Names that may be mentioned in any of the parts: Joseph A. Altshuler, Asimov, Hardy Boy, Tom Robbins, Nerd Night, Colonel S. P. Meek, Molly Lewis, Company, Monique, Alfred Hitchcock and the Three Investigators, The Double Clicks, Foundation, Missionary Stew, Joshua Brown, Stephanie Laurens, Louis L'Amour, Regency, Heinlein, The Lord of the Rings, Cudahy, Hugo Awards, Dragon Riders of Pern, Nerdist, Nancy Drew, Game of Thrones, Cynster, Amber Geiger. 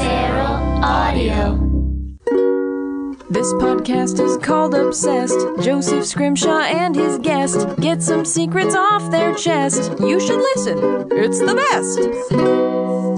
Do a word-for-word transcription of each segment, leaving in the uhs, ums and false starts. Feral Audio. This podcast is called Obsessed. Joseph Scrimshaw and his guest get some secrets off their chest. You should listen. It's the best.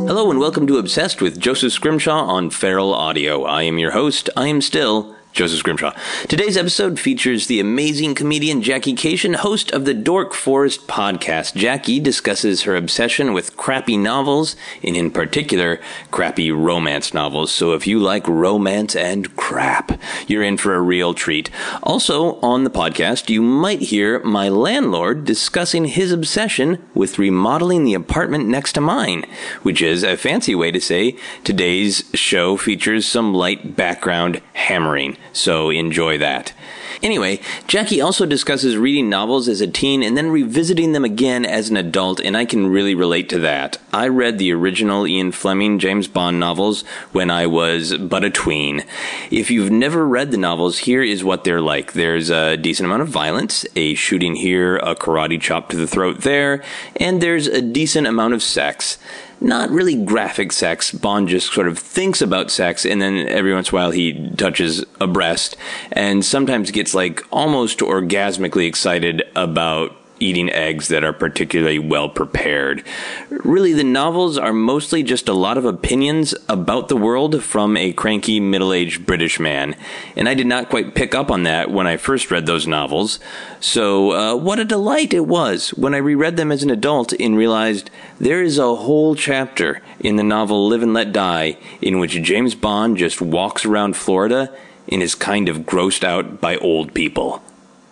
Hello and welcome to Obsessed with Joseph Scrimshaw on Feral Audio. I am your host. I am still Joseph Scrimshaw. Today's episode features the amazing comedian Jackie Kashian, host of the Dork Forest podcast. Jackie discusses her obsession with crappy novels, and in particular, crappy romance novels. So if you like romance and crap, you're in for a real treat. Also on the podcast, you might hear my landlord discussing his obsession with remodeling the apartment next to mine, which is a fancy way to say today's show features some light background hammering. So enjoy that. Anyway, Jackie also discusses reading novels as a teen and then revisiting them again as an adult, and I can really relate to that. I read the original Ian Fleming James Bond novels when I was but a tween. If you've never read the novels, here is what they're like. There's a decent amount of violence, a shooting here, a karate chop to the throat there, and there's a decent amount of sex. Not really graphic sex. Bond just sort of thinks about sex, and then every once in a while he touches a breast, and sometimes gets like almost orgasmically excited about eating eggs that are particularly well prepared. Really, the novels are mostly just a lot of opinions about the world from a cranky middle-aged British man, and I did not quite pick up on that when I first read those novels. So uh, what a delight it was when I reread them as an adult and realized there is a whole chapter in the novel Live and Let Die in which James Bond just walks around Florida and is kind of grossed out by old people.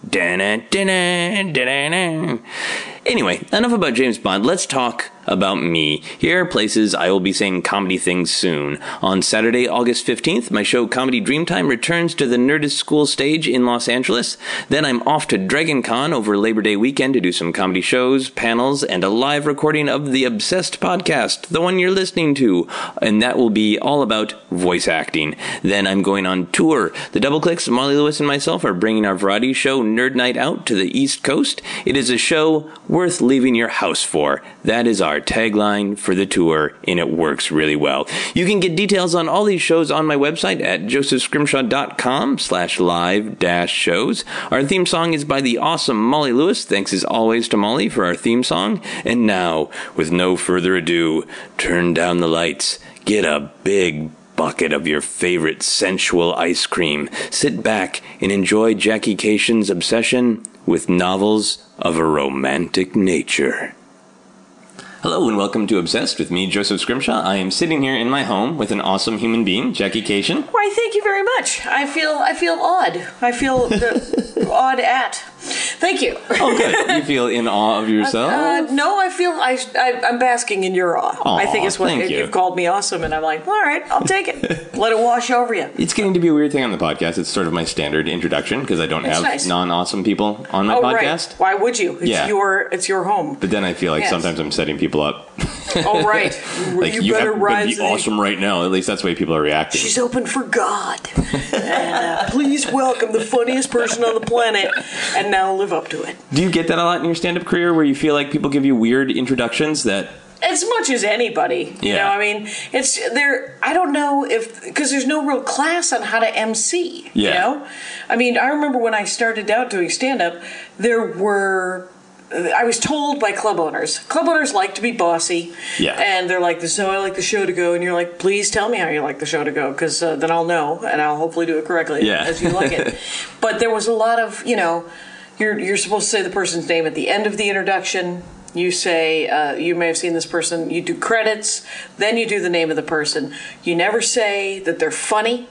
Da-na, da-na, da-na. Anyway, enough about James Bond. Let's talk about me. Here are places I will be saying comedy things soon. On Saturday, August fifteenth, my show Comedy Dreamtime returns to the Nerdist School stage in Los Angeles. Then I'm off to DragonCon over Labor Day weekend to do some comedy shows, panels, and a live recording of the Obsessed podcast, the one you're listening to, and that will be all about voice acting. Then I'm going on tour. The Double Clicks, Molly Lewis, and myself are bringing our variety show Nerd Night Out to the East Coast. It is a show worth leaving your house for. That is our tagline for the tour, and it works really well. You can get details on all these shows on my website at josephscrimshaw dot com slash live dash shows. Our theme song is by the awesome Molly Lewis. Thanks as always to Molly for our theme song. And now, with no further ado, turn down the lights, get a big bucket of your favorite sensual ice cream, sit back and enjoy Jackie Kashian's obsession with novels of a romantic nature. Hello and welcome to Obsessed with me, Joseph Scrimshaw. I am sitting here in my home with an awesome human being, Jackie Kashian. Why, thank you very much. I feel I feel odd. I feel the, odd at. Thank you. Oh, good. You feel in awe of yourself? Uh, uh, no, I feel I, I, I'm basking in your awe. Aww, I think it's what it, you. You've called me awesome, and I'm like, all right, I'll take it. Let it wash over you. It's getting to be a weird thing on the podcast. It's sort of my standard introduction because I don't it's have nice. non-awesome people on my oh, podcast. Right. Why would you? It's yeah. your it's your home. But then I feel like yes. sometimes I'm setting people up. Oh, right. Like, you, you better have, rise. Be awesome the... right now. At least that's the way people are reacting. She's open for God. And, uh, please welcome the funniest person on the planet, and now live up to it. Do you get that a lot in your stand-up career, where you feel like people give you weird introductions that... As much as anybody, you yeah. know, I mean, it's there. I don't know if, because there's no real class on how to M C, yeah. you know? I mean, I remember when I started out doing stand-up, there were... I was told by club owners. Club owners like to be bossy. Yeah. And they're like, this is how I like the show to go. And you're like, please tell me how you like the show to go, because uh, then I'll know, and I'll hopefully do it correctly yeah. as you like it. But there was a lot of, you know, you're you're supposed to say the person's name at the end of the introduction. You say, uh, you may have seen this person. You do credits. Then you do the name of the person. You never say that they're funny,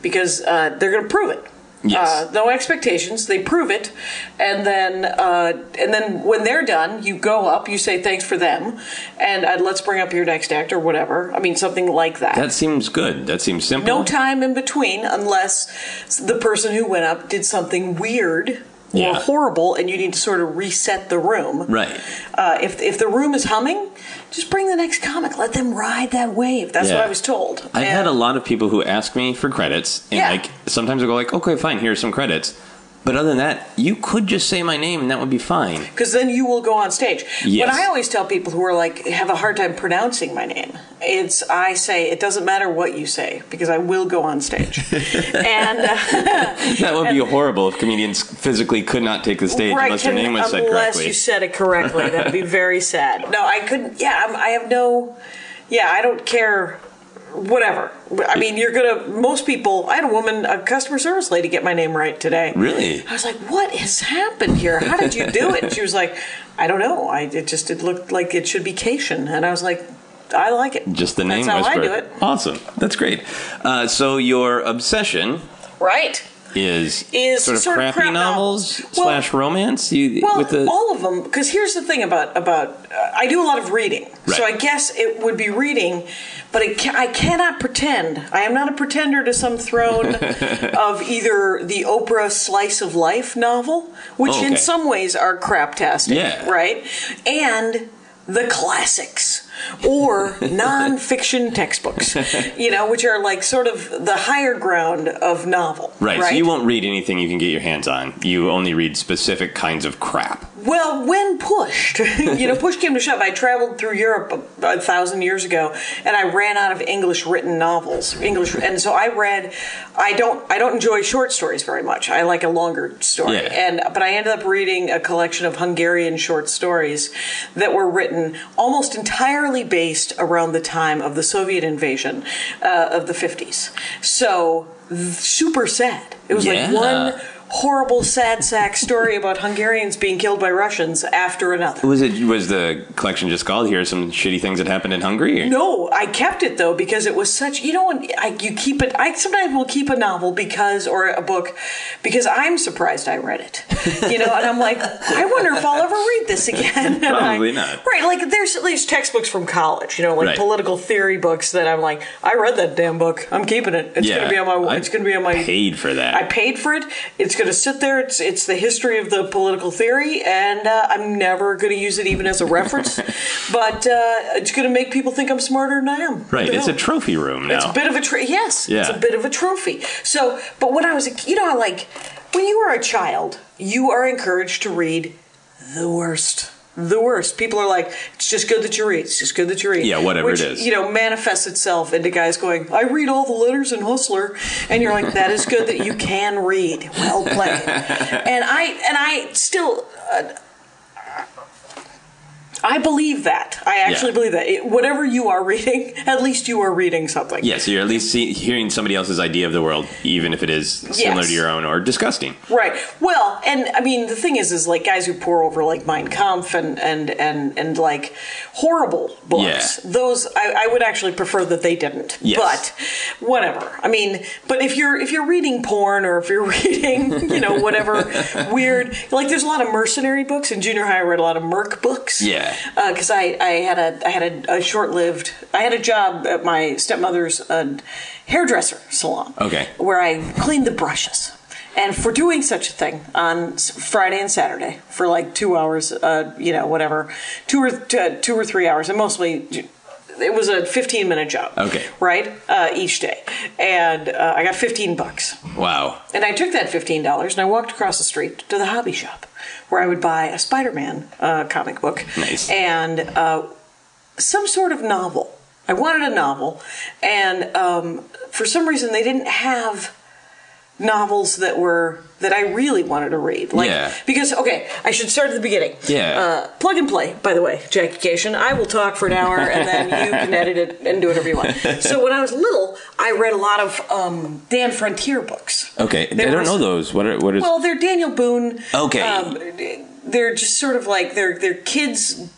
because uh, they're going to prove it. Yes. Uh, no expectations. They prove it, and then uh, and then when they're done, you go up. You say thanks for them, and uh, let's bring up your next act or whatever. I mean, something like that. That seems good. That seems simple. No time in between, unless the person who went up did something weird yeah. or horrible, and you need to sort of reset the room. Right. Uh, if if the room is humming, just bring the next comic. Let them ride that wave. That's yeah. what I was told. I and had a lot of people who ask me for credits. And yeah. like sometimes I go like, okay, fine, here's some credits. But other than that, you could just say my name and that would be fine. Because then you will go on stage. Yes. What I always tell people who are like, have a hard time pronouncing my name, it's, I say, it doesn't matter what you say, because I will go on stage. and uh, That would be and, horrible if comedians physically could not take the stage right, unless their name was said correctly. Unless you said it correctly. That would be very sad. No, I couldn't, yeah, I'm, I have no, yeah, I don't care. Whatever. I mean, you're gonna. Most people. I had a woman, a customer service lady, get my name right today. Really? I was like, "What has happened here? How did you do it?" And she was like, "I don't know. I it just it looked like it should be Kashian," and I was like, "I like it. Just the name. That's how whisper. I do it. Awesome. That's great. Uh, so your obsession, right, is is sort of sort crappy of crap novels, novels. Well, slash romance. You well, with the all of them. Because here's the thing about about uh, I do a lot of reading, right. So I guess it would be reading. But it ca- I cannot pretend. I am not a pretender to some throne of either the Oprah Slice of Life novel, which oh, okay. in some ways are craptastic, yeah. right? And the classics or non-fiction textbooks, you know, which are like sort of the higher ground of novel. Right, right, so you won't read anything you can get your hands on. You only read specific kinds of crap. Well, when pushed, you know, push came to shove. I traveled through Europe a, a thousand years ago, and I ran out of English written novels. English, and so I read. I don't. I don't enjoy short stories very much. I like a longer story. Yeah. And but I ended up reading a collection of Hungarian short stories that were written almost entirely based around the time of the Soviet invasion uh, of the fifties. So super sad. It was yeah. like one. Horrible, sad sack story about Hungarians being killed by Russians after another. Was it? Was the collection just called "Here Are Some Shitty Things That Happened in Hungary"? Or? No, I kept it though because it was such. You know, I, you keep it. I sometimes will keep a novel because or a book because I'm surprised I read it. You know, and I'm like, I wonder if I'll ever read this again. Probably I, not. Right? Like there's there's textbooks from college. You know, like right. political theory books that I'm like, I read that damn book. I'm keeping it. It's yeah, gonna be on my. I it's gonna be on my. Paid for that. I paid for it. It's gonna to sit there. It's it's the history of the political theory, and uh, I'm never going to use it even as a reference. But uh, it's going to make people think I'm smarter than I am. Right. It's know. a trophy room now. It's a bit of a trophy. Yes. Yeah. It's a bit of a trophy. So, but when I was, a, you know, like when you are a child, you are encouraged to read the worst. The worst. People are like, it's just good that you read. It's just good that you read. Yeah, whatever Which, it is. You know, manifests itself into guys going, I read all the letters in Hustler. And you're like, that is good that you can read. Well played. and I and I still, uh, I believe that. I actually yeah. believe that. It, whatever you are reading, at least you are reading something. Yes, yeah, so you're at least see, hearing somebody else's idea of the world, even if it is similar yes. to your own or disgusting. Right. Well, and I mean, the thing is, is like guys who pour over like Mein Kampf and and, and, and like horrible books. Yeah. Those I, I would actually prefer that they didn't. Yes. But whatever. I mean, but if you're if you're reading porn or if you're reading, you know, whatever weird, like there's a lot of mercenary books. In junior high, I read a lot of merc books. Yeah. Because uh, I, I had a I had a, a short-lived I had a job at my stepmother's uh, hairdresser salon. Okay. Where I cleaned the brushes, and for doing such a thing on Friday and Saturday for like two hours, uh, you know, whatever, two or th- two or three hours, and mostly. It was a fifteen-minute job, okay, right, uh, each day, and uh, I got fifteen bucks. Wow! And I took that fifteen dollars and I walked across the street to the hobby shop, where I would buy a Spider-Man uh, comic book, nice, and uh, some sort of novel. I wanted a novel, and um, for some reason they didn't have novels that were that I really wanted to read. Like, yeah. Because, okay, I should start at the beginning. Yeah. Uh, plug and play, by the way, Jackie Kashian. I will talk for an hour, and then you can edit it and do whatever you want. So when I was little, I read a lot of um, Dan Frontier books. Okay. There I don't was, know those. What are, what is... Well, they're Daniel Boone. Okay. Um, they're just sort of like, they're, they're kids'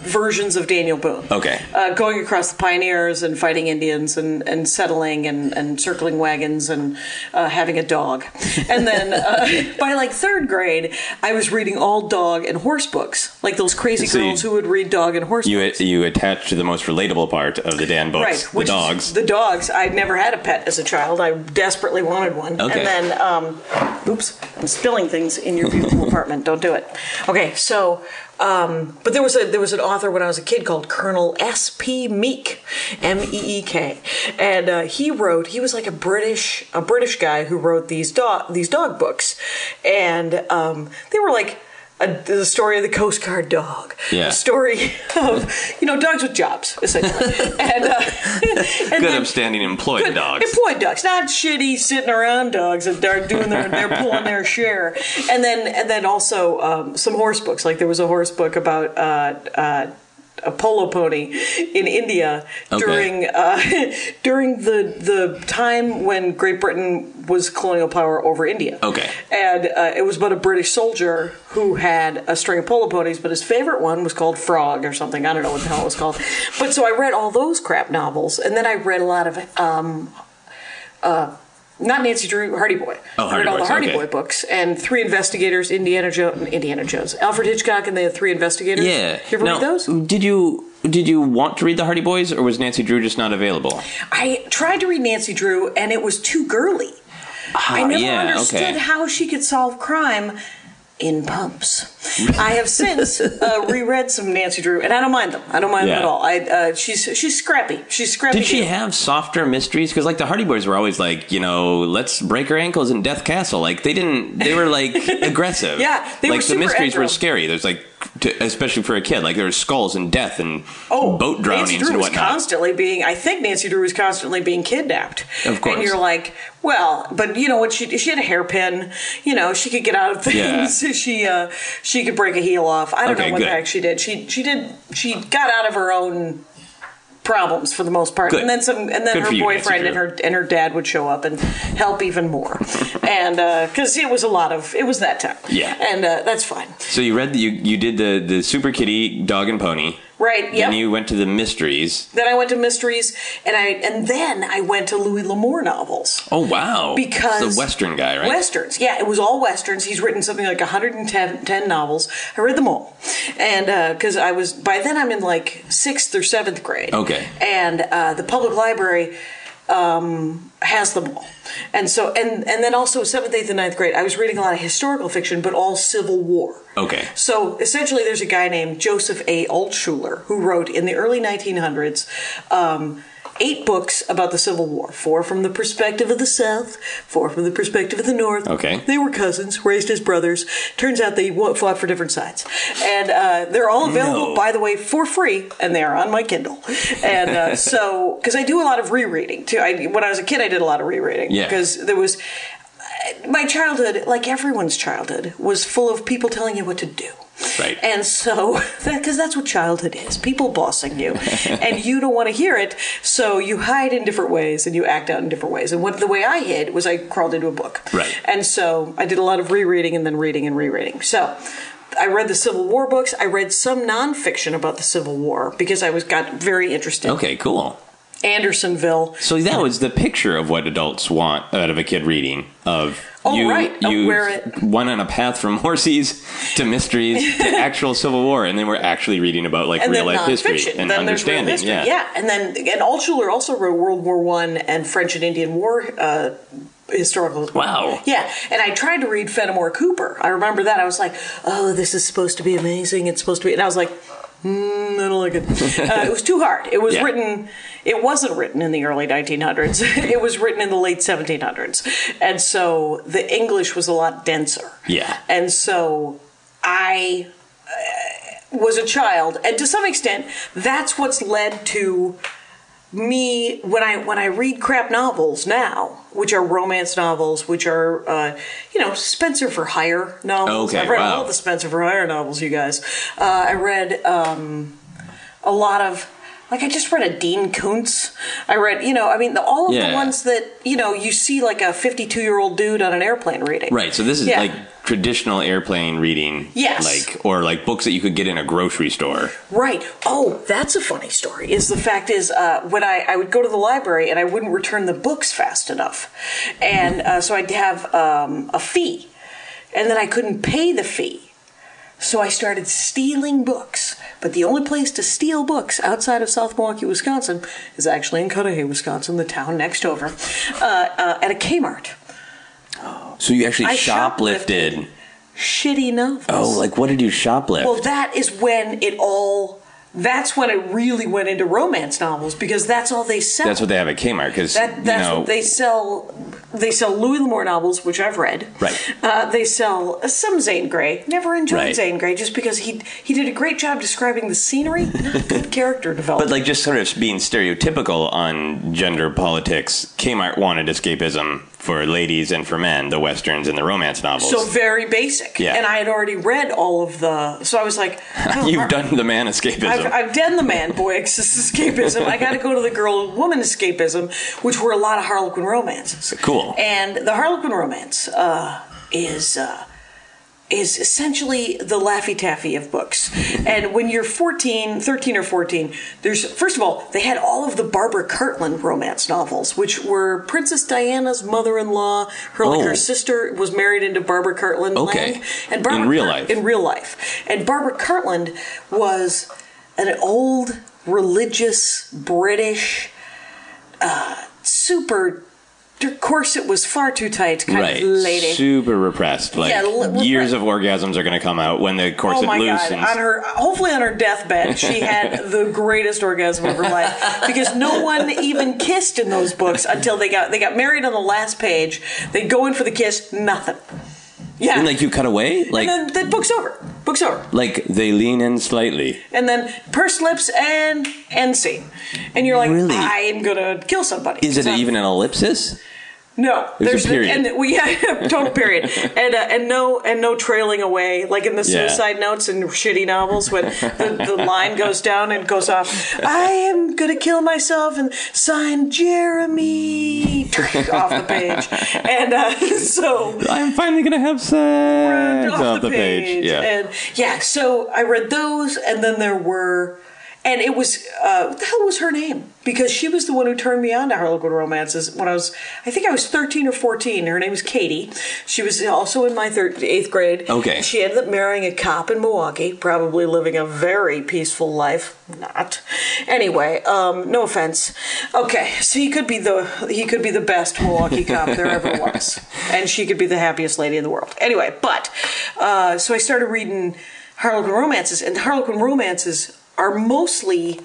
versions of Daniel Boone. Okay. Uh, going across the pioneers and fighting Indians and, and settling and, and circling wagons and uh, having a dog. And then uh, by like third grade, I was reading all dog and horse books. Like those crazy so girls you, who would read dog and horse you, books. You attach to the most relatable part of the Dan books, right, which the dogs. The dogs. I'd never had a pet as a child. I desperately wanted one. Okay. And then, um, oops, I'm spilling things in your beautiful apartment. Don't do it. Okay, so... Um, but there was a there was an author when I was a kid called Colonel S P Meek, M E E K, And uh, he wrote, he was like a British, a British guy who wrote these dog, these dog books. And um, they were like, A, the story of the Coast Guard dog. Yeah. The story of, you know, dogs with jobs, essentially. and, uh, and good, upstanding employed good, dogs. Employed dogs, not shitty sitting around dogs that are doing their, they're pulling their share. And then, and then also um, some horse books. Like there was a horse book about uh, uh, a polo pony in India okay. during uh, during the the time when Great Britain was colonial power over India. Okay, and uh, it was about a British soldier who had a string of polo ponies, but his favorite one was called Frog or something. I don't know what the hell it was called. But so I read all those crap novels, and then I read a lot of um, uh, not Nancy Drew, Hardy Boy. Oh, Hardy I read all Boys. the Hardy okay. Boy books and Three Investigators, Indiana Jones, Indiana Jones, Alfred Hitchcock, and the Three Investigators. Yeah, you ever now, read those? Did you did you want to read the Hardy Boys, or was Nancy Drew just not available? I tried to read Nancy Drew, and it was too girly. Uh, I never yeah, understood okay. how she could solve crime in pumps. I have since uh, reread some Nancy Drew, and I don't mind them. I don't mind yeah. them at all. I uh, she's she's scrappy. She's scrappy. Did she deal. have softer mysteries? Because like the Hardy Boys were always like, you know, let's break her ankles in Death Castle. Like they didn't. They were like aggressive. Yeah, they like, were super. Like the mysteries were scary. There's like, to, especially for a kid, like there was skulls and death and oh, boat drownings Nancy Drew and whatnot. Was constantly being. I think Nancy Drew was constantly being kidnapped. Of course. And you're like, well, but you know what? She she had a hairpin. You know, she could get out of things. Yeah. she uh, she. She could break a heel off. I don't okay, know what good. the heck she did. She she did she got out of her own problems for the most part, good. and then some. And then good her you, boyfriend and her and her dad would show up and help even more, and because uh, it was a lot of it was that time. Yeah, and uh, that's fine. So you read the, you you did the the Super Kitty Dog and Pony. Right. Then yep. you went to the mysteries. Then I went to mysteries, and I and then I went to Louis L'Amour novels. Oh wow! Because the Western guy, right? Westerns. Yeah, it was all westerns. He's written something like one hundred ten novels. I read them all, and because uh, I was by then I'm in like sixth or seventh grade. Okay. And uh, the public library um, has them all, and so and and then also seventh, eighth, and ninth grade. I was reading a lot of historical fiction, but all Civil War. Okay. So essentially, there's a guy named Joseph A. Altshuler who wrote in the early nineteen hundreds um, eight books about the Civil War. Four from the perspective of the South, four from the perspective of the North. Okay. They were cousins, raised as brothers. Turns out they fought for different sides. And uh, they're all available, no. by the way, for free, and they're on my Kindle. And uh, so, because I do a lot of rereading too. I, when I was a kid, I did a lot of rereading. Yeah. Because there was... My childhood, like everyone's childhood, was full of people telling you what to do. Right. And so, because that's what childhood is, people bossing you, and you don't want to hear it, so you hide in different ways and you act out in different ways. And what the way I hid was I crawled into a book. Right. And so I did a lot of rereading and then reading and rereading. So I read the Civil War books. I read some nonfiction about the Civil War because I was got very interested. Okay, cool. Andersonville. So that was the picture of what adults want out of a kid reading. Of oh, you, right. you it. went on a path from horses to mysteries to actual Civil War, and then we're actually reading about like and real life history and then understanding. History. Yeah, yeah, and then and Altshuler also wrote World War One and French and Indian War. Uh, Historical. Wow. Yeah. And I tried to read Fenimore Cooper. I remember that. I was like, oh, this is supposed to be amazing. It's supposed to be. And I was like, mm, I don't like it. Uh, it was too hard. It was yeah. written, it wasn't written in the early nineteen hundreds. It was written in the late seventeen hundreds. And so the English was a lot denser. Yeah. And so I uh, was a child. And to some extent, that's what's led to me, when I when I read crap novels now, which are romance novels, which are, uh, you know, Spencer for Hire novels. Okay, I've read wow. all the Spencer for Hire novels, you guys. Uh, I read um, a lot of, like, I just read a Dean Koontz. I read, you know, I mean, the, all of yeah. the ones that, you know, you see like a fifty-two-year-old dude on an airplane reading. Right, so this is yeah. like traditional airplane reading, yes, like or like books that you could get in a grocery store. Right. Oh, that's a funny story. Is the fact is uh, when I, I would go to the library and I wouldn't return the books fast enough, and uh, so I'd have um, a fee, and then I couldn't pay the fee, so I started stealing books. But the only place to steal books outside of South Milwaukee, Wisconsin, is actually in Cudahy, Wisconsin, the town next over, uh, uh, at a Kmart. So you actually I shoplifted. shoplifted shitty novels. Oh, like what did you shoplift? Well, that is when it all that's when it really went into romance novels, because that's all they sell. That's what they have at Kmart, because that, that's you know, what they sell. They sell Louis L'Amour novels, which I've read. Right. Uh, they sell some Zane Grey. Never enjoyed right. Zane Grey, just because he he did a great job describing the scenery, not good character development. But like just sort of being stereotypical on gender politics, Kmart wanted escapism for ladies and for men, the Westerns and the romance novels. So very basic. Yeah. And I had already read all of the... So I was like... Oh, You've done the man escapism. I've, I've done the man boy escapism. I got to go to the girl and woman escapism, which were a lot of Harlequin romances. Cool. And the Harlequin romance uh, is... Uh, is essentially the Laffy Taffy of books. And when you're fourteen, thirteen or fourteen, there's, first of all, they had all of the Barbara Cartland romance novels, which were Princess Diana's mother-in-law. Her, oh. like, her sister was married into Barbara Cartland. Okay. Lang, and Barbara in real life. In real life. And Barbara Cartland was an old, religious, British, uh, super... Her corset was far too tight, kind right. of lady. Super repressed. Like, yeah, l- years of orgasms are going to come out when the corset oh my loosens. God. On her, hopefully on her deathbed, she had the greatest orgasm of her life, because no one even kissed in those books until they got they got married on the last page. They go in for the kiss, nothing. Yeah, and like you cut away, like and then the book's over. Book's over. Like they lean in slightly, and then pursed lips and end scene, and you're like, really? I'm gonna kill somebody. Is it I'm, even an ellipsis? No, there's, there's a period. The, and the, we yeah, total period, and uh, and no and no trailing away, like in the suicide yeah. notes and shitty novels when the, the line goes down and goes off. I am gonna kill myself and sign Jeremy off the page, and uh, so I'm finally gonna have sex off, off the, the page. page. Yeah, and yeah. So I read those, and then there were. And it was, uh, what the hell was her name? Because she was the one who turned me on to Harlequin romances when I was, I think I was thirteen or fourteen. Her name was Katie. She was also in my thir- eighth grade. Okay. She ended up marrying a cop in Milwaukee, probably living a very peaceful life. Not. Anyway, um, no offense. Okay, so he could be the he could be the best Milwaukee cop there ever was. And she could be the happiest lady in the world. Anyway, but, uh, so I started reading Harlequin romances, and Harlequin romances are mostly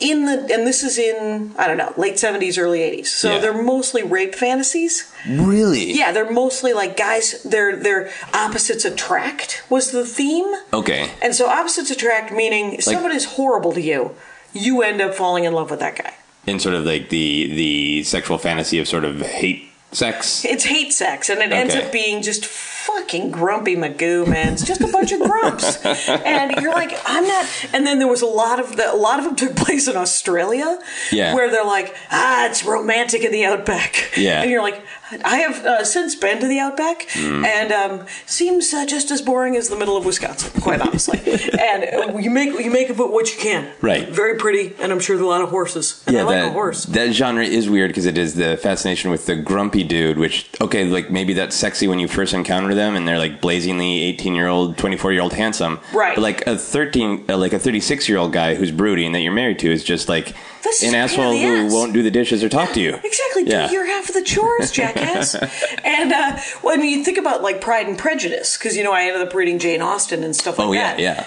in the, and this is in, I don't know, late seventies, early eighties. So yeah. they're mostly rape fantasies. Really? Yeah, they're mostly like guys, they're, they're opposites attract was the theme. Okay. And so opposites attract, meaning like, somebody's horrible to you, you end up falling in love with that guy. In sort of like the, the sexual fantasy of sort of hate sex? It's hate sex, and it okay. ends up being just fucking grumpy Magoo, man. It's just a bunch of grumps. And you're like, I'm not... And then there was a lot of... The, a lot of them took place in Australia, yeah. where they're like, ah, it's romantic in the Outback. Yeah. And you're like, I have uh, since been to the Outback, mm. and um, seems uh, just as boring as the middle of Wisconsin, quite honestly. And uh, you make you make of it what you can. Right. Very pretty, and I'm sure there are a lot of horses. And yeah, I like that, a horse. That genre is weird, because it is the fascination with the grumpy dude, which, okay, like maybe that's sexy when you first encounter them and they're like blazingly eighteen year old twenty-four year old handsome, right, but like a thirteen uh, like a thirty-six year old guy who's brooding that you're married to is just like that's an asshole who ass. won't do the dishes or talk to you. Exactly. Yeah. Do your half of the chores, jackass. And uh when you think about like Pride and Prejudice, because you know I ended up reading Jane Austen and stuff like oh, yeah, that yeah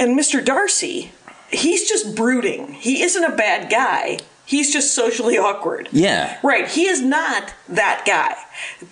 and Mister Darcy, he's just brooding. He isn't a bad guy. He's just socially awkward. Yeah. Right. He is not that guy.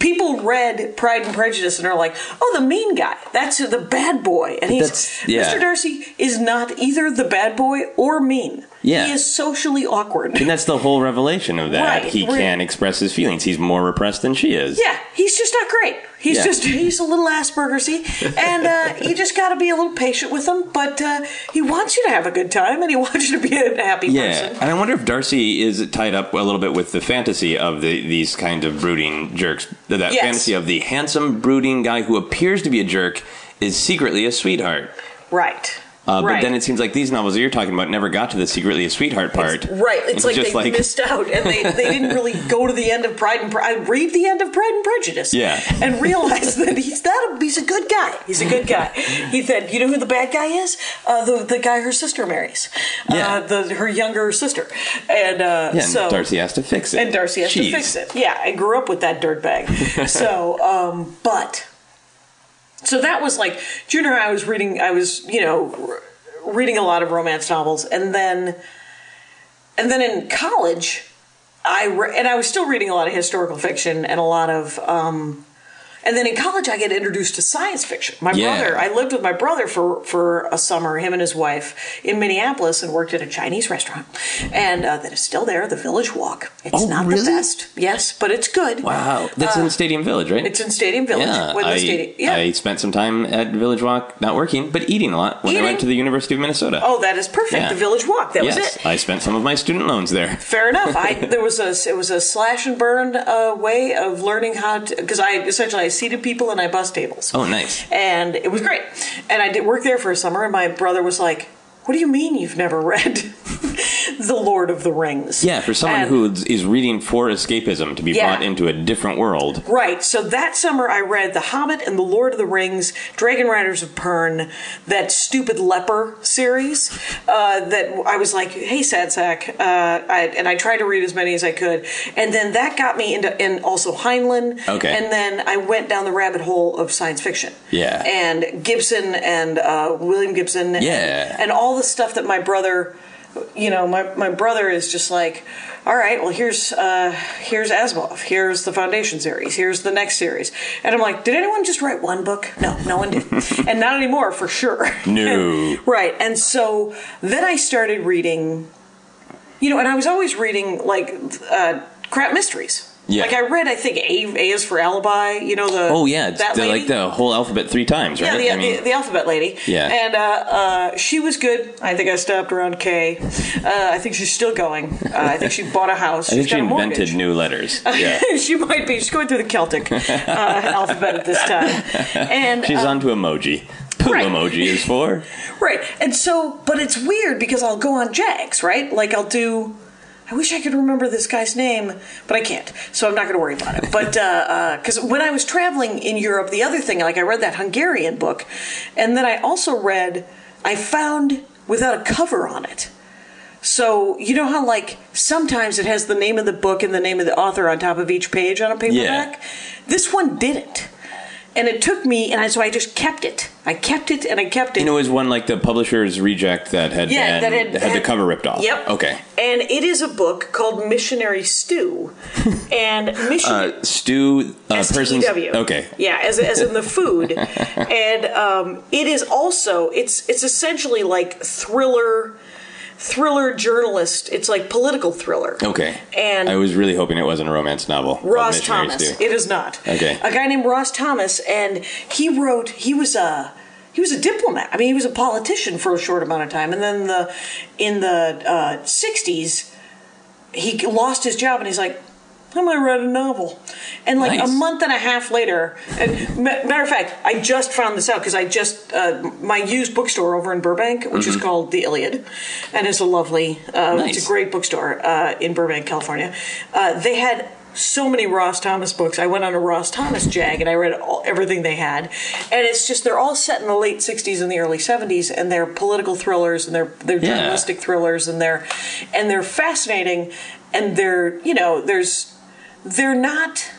People read Pride and Prejudice and are like, oh, the mean guy. That's the bad boy. And he's yeah. Mister Darcy is not either the bad boy or mean. Yeah. He is socially awkward. And that's the whole revelation of that. Right. He right. can't express his feelings. He's more repressed than she is. Yeah. He's just not great. He's yeah. just, he's a little Aspergersy, and uh, you just got to be a little patient with him, but uh, he wants you to have a good time, and he wants you to be a happy yeah. person. Yeah, and I wonder if Darcy is tied up a little bit with the fantasy of the, these kind of brooding jerks, that yes. fantasy of the handsome, brooding guy who appears to be a jerk is secretly a sweetheart. Right. Uh, but right. then it seems like these novels that you're talking about never got to the secretly a sweetheart part. It's, right. It's, it's like just they like... missed out, and they, they didn't really go to the end of Pride and Prejudice. I read the end of Pride and Prejudice yeah. and realize that he's not a, he's a good guy. He's a good guy. He said, you know who the bad guy is? Uh, the the guy her sister marries. Yeah. Uh, the her younger sister. And, uh, yeah, and so, Darcy has to fix it. And Darcy has Jeez. to fix it. Yeah, I grew up with that dirtbag. So, um, but... So that was like, junior high, I was reading, I was, you know, reading a lot of romance novels, and then and then in college, I re- and I was still reading a lot of historical fiction and a lot of. Um, and then in college, I get introduced to science fiction. My yeah. brother, I lived with my brother for, for a summer, him and his wife, in Minneapolis, and worked at a Chinese restaurant. And uh, that is still there, the Village Walk. It's oh, not really? the best. Yes, but it's good. Wow. That's uh, in Stadium Village, right? It's in Stadium Village. Yeah, I, stadium. yeah. I spent some time at Village Walk, not working, but eating a lot when eating? I went to the University of Minnesota. Oh, that is perfect. Yeah. The Village Walk. That yes, was it. I spent some of my student loans there. Fair enough. I there was a, it was a slash and burn uh, way of learning how to, because I essentially I seated people and I bussed tables. Oh, nice. And it was great. And I did work there for a summer, and my brother was like, what do you mean you've never read The Lord of the Rings? Yeah, for someone and, who is reading for escapism, to be yeah. brought into a different world. Right. So that summer I read The Hobbit and The Lord of the Rings, Dragon Riders of Pern, that stupid leper series uh, that I was like, hey, sad sack. Uh, I, and I tried to read as many as I could. And then that got me into, and also Heinlein. Okay. And then I went down the rabbit hole of science fiction. Yeah. And Gibson and uh, William Gibson. Yeah. And, and all the stuff that my brother, you know, my, my brother is just like, all right, well, here's uh, here's Asimov, here's the Foundation series, here's the next series. And I'm like, did anyone just write one book? No, no one did. And not anymore, for sure. No. And, right. And so then I started reading, you know, and I was always reading, like, uh, crap mysteries. Yeah. Like I read, I think A, A is for Alibi. You know the oh yeah, that lady. Like the whole alphabet three times, right? Yeah, the, I mean, the, the alphabet lady. Yeah, and uh, uh, she was good. I think I stopped around K. Uh, I think she's still going. Uh, I think she bought a house. I think she invented mortgage. new letters. Yeah, she might be. She's going through the Celtic uh, alphabet at this time. And she's uh, on to emoji. Right. Emoji is for right. And so, but it's weird because I'll go on Jags, right? Like I'll do. I wish I could remember this guy's name, but I can't, so I'm not going to worry about it. But because uh, uh, when I was traveling in Europe, the other thing, like I read that Hungarian book, and then I also read, I found without a cover on it. So you know how like sometimes it has the name of the book and the name of the author on top of each page on a paperback? Yeah. This one didn't. And it took me, and I, so I just kept it. I kept it, and I kept it. And it was one like the publisher's reject that had yeah, been, that had, had, had the cover ripped off. Yep. Okay. And it is a book called Missionary Stew, and missionary uh, stew uh, persons. Okay. Yeah, as as in the food, and um, it is also it's it's essentially like thriller. Thriller journalist. It's like political thriller. Okay. And I was really hoping it wasn't a romance novel. Ross Thomas. It is not. Okay. A guy named Ross Thomas, and he wrote. He was a he was a diplomat. I mean, he was a politician for a short amount of time, and then the in the uh, sixties, he lost his job, and he's like, I'm gonna read a novel. And like nice. a month and a half later, and matter of fact, I just found this out because I just, uh, my used bookstore over in Burbank, which mm-hmm. is called The Iliad, and it's a lovely, uh, nice. it's a great bookstore uh, in Burbank, California. Uh, they had so many Ross Thomas books. I went on a Ross Thomas jag and I read all, everything they had. And it's just, they're all set in the late sixties and the early seventies, and they're political thrillers, and they're, they're yeah. journalistic thrillers, and they're, and they're fascinating, and they're, you know, there's, They're not.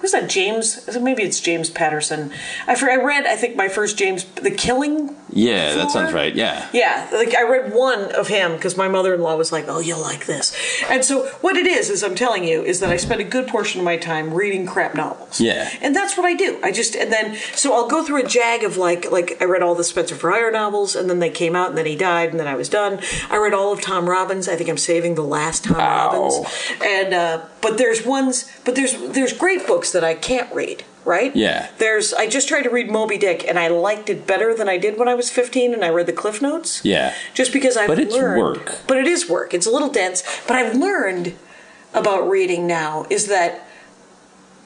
Who's that? James? Maybe it's James Patterson. I I read. I think my first James, The Killing. Yeah, Floor? That sounds right. Yeah. Yeah, like I read one of him because my mother-in-law was like, "Oh, you'll like this." And so what it is is I'm telling you is that I spend a good portion of my time reading crap novels. Yeah. And that's what I do. I just and then so I'll go through a jag of like like I read all the Spencer for Hire novels, and then they came out, and then he died, and then I was done. I read all of Tom Robbins. I think I'm saving the last Tom wow. Robbins. And uh, but there's ones, but there's there's great books that I can't read, right? Yeah. There's, I just tried to read Moby Dick, and I liked it better than I did when I was fifteen, and I read the Cliff Notes. Yeah. Just because I've learned. But it's learned, work. But it is work. It's a little dense. But I've learned about reading now is that,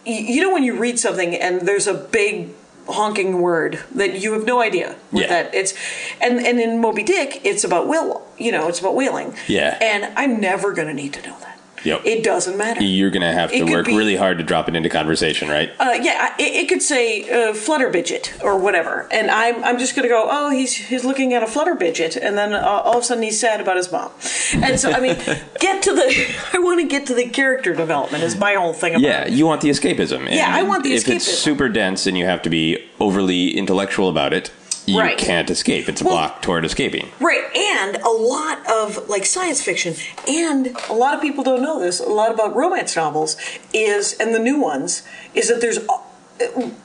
you know when you read something and there's a big honking word that you have no idea what yeah. that it's, and, and in Moby Dick, it's about will, you know, it's about whaling. Yeah. And I'm never going to need to know that. Yep. It doesn't matter. You're going to have to work be, really hard to drop it into conversation, right? Uh, yeah, it, it could say uh, flutterbidget or whatever, and I'm I'm just going to go, oh, he's he's looking at a flutterbidget, and then uh, all of a sudden he's sad about his mom. And so, I mean, get to the, I want to get to the character development is my whole thing about yeah, it. Yeah, you want the escapism. And yeah, I want the if escapism. If it's super dense and you have to be overly intellectual about it, you right. can't escape. It's a well, block toward escaping. Right. And a lot of, like, science fiction, and a lot of people don't know this, a lot about romance novels is, and the new ones, is that there's...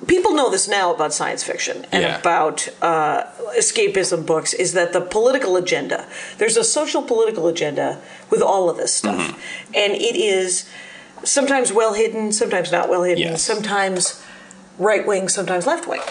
People know this now about science fiction and yeah. about uh, escapism books, is that the political agenda, there's a social political agenda with all of this stuff. Mm-hmm. And it is sometimes well hidden, sometimes not well hidden, yes. sometimes right wing, sometimes left wing.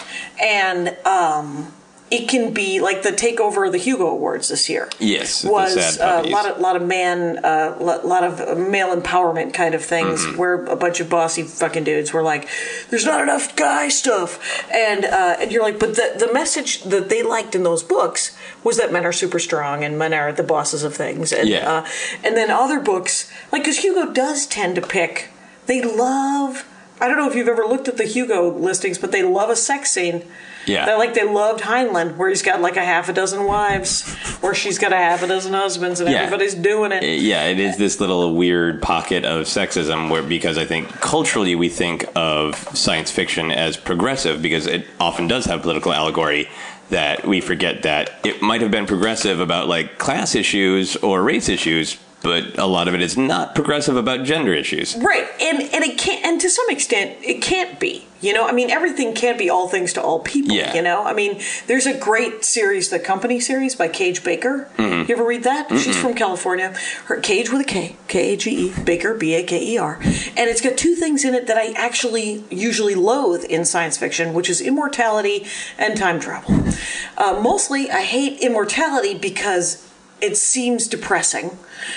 And um, it can be like the takeover of the Hugo Awards this year. Yes. Was a lot of, lot of man, a uh, lot of male empowerment kind of things mm-hmm. where a bunch of bossy fucking dudes were like, there's not enough guy stuff. And uh, and you're like, but the, the message that they liked in those books was that men are super strong and men are the bosses of things. And, yeah. uh, and then other books, like, because Hugo does tend to pick, they love... I don't know if you've ever looked at the Hugo listings, but they love a sex scene. Yeah. They're like, they loved Heinlein, where he's got like a half a dozen wives, or she's got a half a dozen husbands, and yeah. everybody's doing it. Yeah, it is this little weird pocket of sexism, where, because I think culturally we think of science fiction as progressive, because it often does have political allegory, that we forget that it might have been progressive about like class issues or race issues, but a lot of it is not progressive about gender issues. Right. And and it can't, and to some extent it can't be. You know, I mean, everything can't be all things to all people, yeah. you know? I mean, there's a great series, the Company series by Cage Baker. Mm-hmm. You ever read that? Mm-mm. She's from California. Her Cage with a K, K A G E, Baker, B A K E R. And it's got two things in it that I actually usually loathe in science fiction, which is immortality and time travel. Uh, mostly, I hate immortality because... it seems depressing.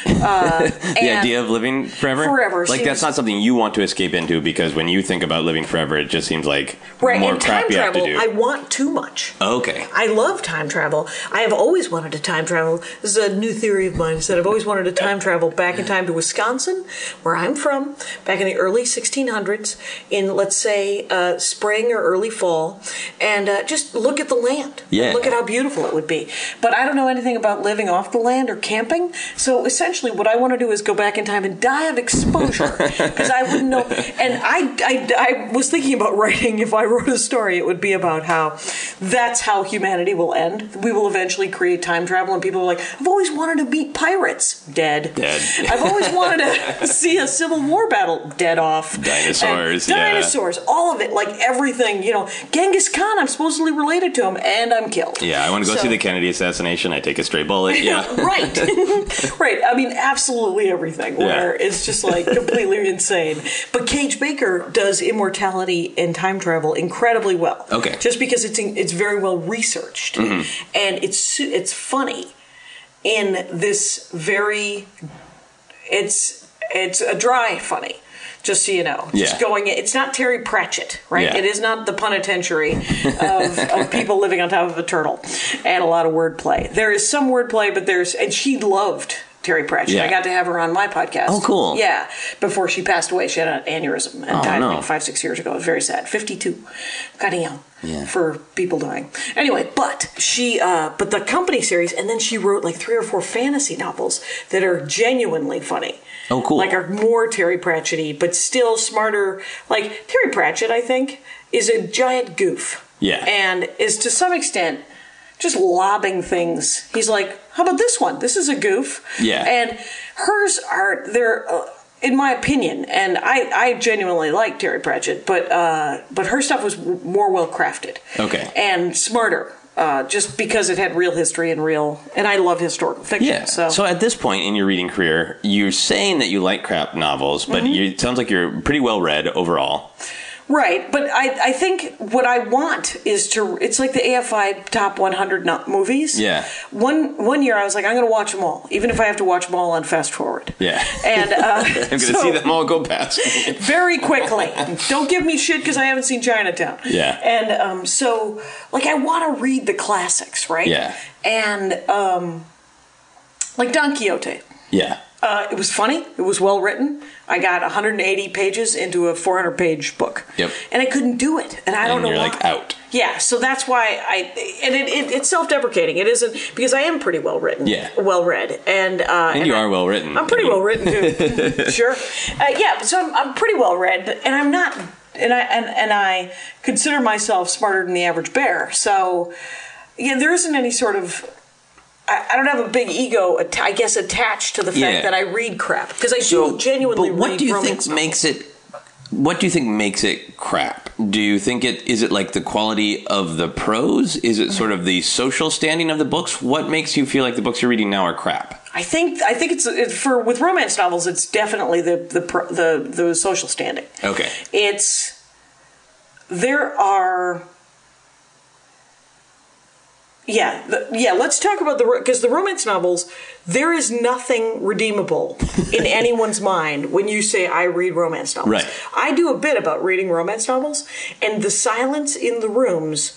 Uh, the idea of living forever? Forever. Like, that's not something you want to escape into, because when you think about living forever, it just seems like right, more crap you have to do. I want too much. Oh, okay. I love time travel. I have always wanted to time travel. This is a new theory of mine, is that I've always wanted to time travel back in time to Wisconsin, where I'm from, back in the early sixteen hundreds, in, let's say, uh, spring or early fall, and uh, just look at the land. Yeah. Look at how beautiful it would be. But I don't know anything about living off the land or camping, so essentially what I want to do is go back in time and die of exposure, because I wouldn't know. And I, I, I was thinking about writing, if I wrote a story, it would be about how that's how humanity will end. We will eventually create time travel, and people are like, I've always wanted to meet pirates. Dead. Dead. I've always wanted to see a Civil War battle. Dead off. Dinosaurs. And dinosaurs. Yeah. All of it. Like everything. You know, Genghis Khan, I'm supposedly related to him, and I'm killed. Yeah, I want to go so, see the Kennedy assassination. I take a stray bullet. Yeah. Right. Right. I mean, absolutely everything, where yeah. it's just like completely insane. But Cage Baker does immortality and time travel incredibly well. Okay. Just because it's in, it's very well researched. Mm-hmm. And it's it's funny in this very it's it's a dry funny. Just so you know, just yeah. going. It's not Terry Pratchett, right? Yeah. It is not the penitentiary of, of people living on top of a turtle, and a lot of wordplay. There is some wordplay, but there's, and she loved Terry Pratchett. Yeah. I got to have her on my podcast. Oh, cool! Yeah, before she passed away, she had an aneurysm and oh, died no. like five, six years ago. It was very sad. Fifty-two, kind of young yeah. for people dying. Anyway, but she, uh, but the Company series, and then she wrote like three or four fantasy novels that are genuinely funny. Oh, cool. Like, are more Terry Pratchett-y, but still smarter. Like, Terry Pratchett, I think, is a giant goof. Yeah. And is, to some extent, just lobbing things. He's like, how about this one? This is a goof. Yeah. And hers are, they're, uh, in my opinion, and I, I genuinely like Terry Pratchett, but, uh, but her stuff was more well-crafted. Okay. And smarter. Uh, just because it had real history and real, and I love historical fiction. Yeah. So. so at this point in your reading career, you're saying that you like crap novels, but mm-hmm. you, it sounds like you're pretty well read overall. Right, but I, I think what I want is to, it's like the A F I top one hundred no- movies. Yeah. One one year I was like, I'm going to watch them all, even if I have to watch them all on fast forward. Yeah. And uh, I'm going to so, see them all go past me. Very quickly. Don't give me shit because I haven't seen Chinatown. Yeah. And um, so, like, I want to read the classics, right? Yeah. And, um, like, Don Quixote. Yeah. Uh, it was funny. It was well written. I got one hundred eighty pages into a four hundred page book. Yep. And I couldn't do it. And I don't and know you're why. Like out. Yeah. So that's why I. And it, it, it's self-deprecating. It isn't because I am pretty well written. Yeah. Well read. And uh, and you and are I, well written. I'm pretty well written too. Sure. Uh, yeah. So I'm, I'm pretty well read, but, and I'm not. And I and, and I consider myself smarter than the average bear. So. yeah, there isn't any sort of... I, I don't have a big ego, att- I guess, attached to the fact yeah. that I read crap. Because I so, do genuinely read But what read do you think novels. makes it... What do you think makes it crap? Do you think it... Is it like the quality of the prose? Is it sort of the social standing of the books? What makes you feel like the books you're reading now are crap? I think I think it's, it's for with romance novels. It's definitely the the the, the social standing. Okay. It's there are. Yeah, the, yeah. Let's talk about the because the romance novels. There is nothing redeemable in anyone's mind when you say I read romance novels. Right. I do a bit about reading romance novels, and the silence in the rooms